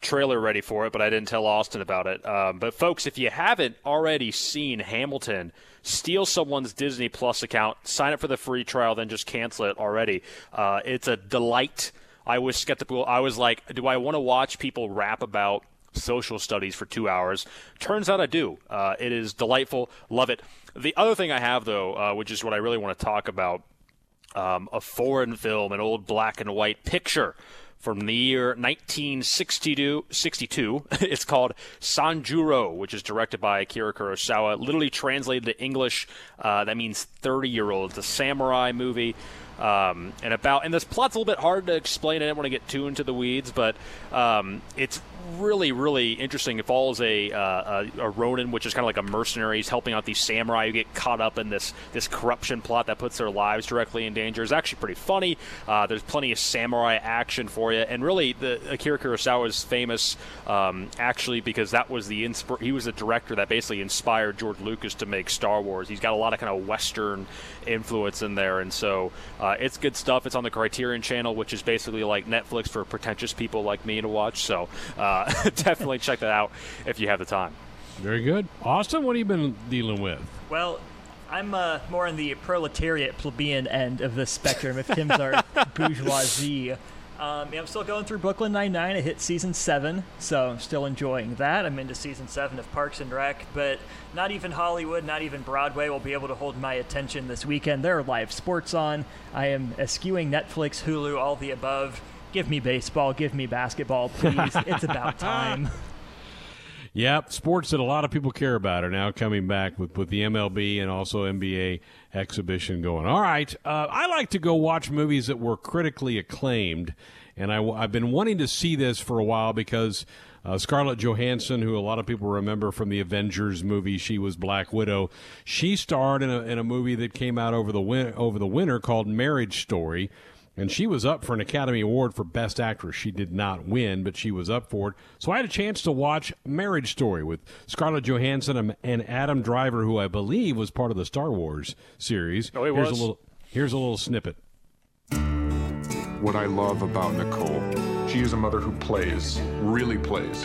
trailer ready for it, but I didn't tell Austin about it. Um, but, folks, if you haven't already seen Hamilton, steal someone's Disney Plus account, sign up for the free trial, then just cancel it already. Uh, it's a delight. I was skeptical. I was like, do I want to watch people rap about social studies for two hours? Turns out I do. Uh, it is delightful. Love it. The other thing I have, though, uh, which is what I really want to talk about, um, a foreign film, an old black and white picture from the year nineteen sixty-two. It's called Sanjuro, which is directed by Akira Kurosawa. Literally translated to English, uh, that means thirty-year-old. It's a samurai movie. Um, and about and this plot's a little bit hard to explain. I didn't want to get too into the weeds, but um, it's really, really interesting. It follows a, uh, a a Ronin, which is kind of like a mercenary. He's helping out these samurai who get caught up in this this corruption plot that puts their lives directly in danger. It's actually pretty funny. Uh, there's plenty of samurai action for you, and really, the Akira Kurosawa is famous um, actually because that was the insp- he was the director that basically inspired George Lucas to make Star Wars. He's got a lot of kind of Western influence in there, and so. Uh, Uh, it's good stuff. It's on the Criterion Channel, which is basically like Netflix for pretentious people like me to watch. So uh, definitely check that out if you have the time. Very good. Austin, what have you been dealing with? Well, I'm uh, more on the proletariat plebeian end of the spectrum, if Tim's our bourgeoisie. Um, yeah, I'm still going through Brooklyn Nine-Nine. I hit season seven, so I'm still enjoying that. I'm into season seven of Parks and Rec, but not even Hollywood, not even Broadway will be able to hold my attention this weekend. There are live sports on. I am eschewing Netflix, Hulu, all the above. Give me baseball. Give me basketball, please. It's about time. Yep, sports that a lot of people care about are now coming back with, with the M L B and also N B A exhibition going. All right, uh, I like to go watch movies that were critically acclaimed, and I, I've been wanting to see this for a while because uh, Scarlett Johansson, who a lot of people remember from the Avengers movie, she was Black Widow. She starred in a, in a movie that came out over the win- over the winter called Marriage Story. And she was up for an Academy Award for Best Actress. She did not win, but she was up for it. So I had a chance to watch Marriage Story with Scarlett Johansson and Adam Driver, who I believe was part of the Star Wars series. Oh, he was. Here's a little, here's a little snippet. What I love about Nicole, she is a mother who plays, really plays.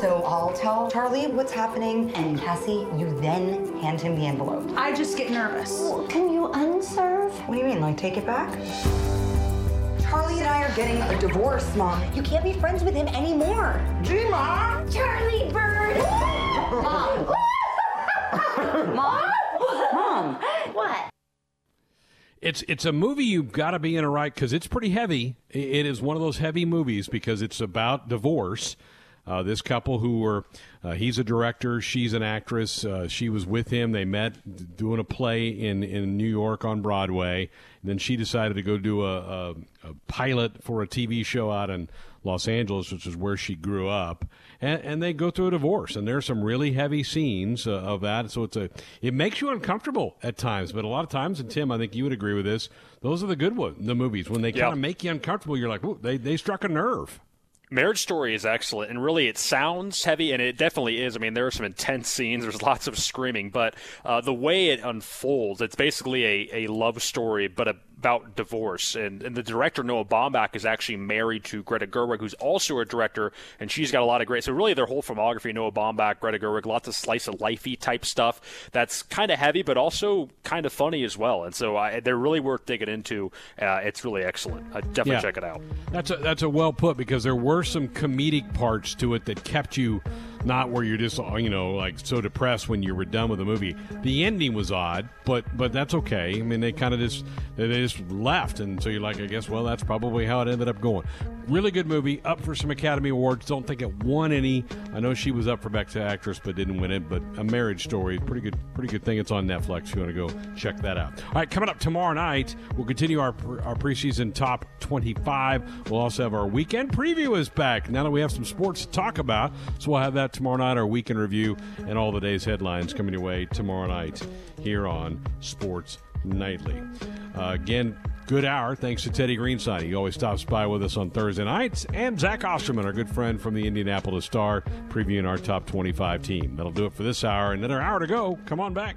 So I'll tell Charlie what's happening, and Cassie, you then hand him the envelope. I just get nervous. Well, can you unserve? What do you mean, like take it back? Charlie and I are getting a divorce, Mom. You can't be friends with him anymore. Gee, Mom. Charlie Bird. Mom. Mom? Mom. What? It's it's a movie you've got to be in a right, because it's pretty heavy. It is one of those heavy movies because it's about divorce. Uh, this couple who were, uh, he's a director, she's an actress. Uh, she was with him. They met doing a play in, in New York on Broadway. And then she decided to go do a, a, a pilot for a T V show out in Los Angeles, which is where she grew up. And, and they go through a divorce. And there are some really heavy scenes uh, of that. So it's a it makes you uncomfortable at times. But a lot of times, and Tim, I think you would agree with this, those are the good ones, the movies. When they kind of yep. make you uncomfortable, you're like, ooh, they, they struck a nerve. Marriage Story is excellent, and really it sounds heavy, and it definitely is. I mean, there are some intense scenes. There's lots of screaming, but uh, the way it unfolds, it's basically a, a love story, but a about divorce, and, and the director Noah Baumbach is actually married to Greta Gerwig, who's also a director, and she's got a lot of great. So really, their whole filmography: Noah Baumbach, Greta Gerwig, lots of slice of lifey type stuff that's kind of heavy, but also kind of funny as well. And so I, they're really worth digging into. Uh, it's really excellent. I definitely yeah. check it out. That's a, that's a well put, because there were some comedic parts to it that kept you not where you're just you know like so depressed when you were done with the movie. The ending was odd, but but that's okay. I mean, they kind of just they just left, and so you're like, I guess, well, that's probably how it ended up going. Really good movie, up for some Academy Awards. Don't think it won any. I know she was up for Best Actress, but didn't win it. But A Marriage Story, pretty good, pretty good thing. It's on Netflix. If you want to go check that out. All right, coming up tomorrow night, we'll continue our our preseason top twenty-five. We'll also have our weekend preview is back now that we have some sports to talk about. So we'll have that tomorrow night. Our weekend review and all the day's headlines coming your way tomorrow night here on Sports Nightly. Uh, again, good hour. Thanks to Teddy Greenside. He always stops by with us on Thursday nights. And Zach Osterman, our good friend from the Indianapolis Star, previewing our top twenty-five team. That'll do it for this hour. Another hour to go. Come on back.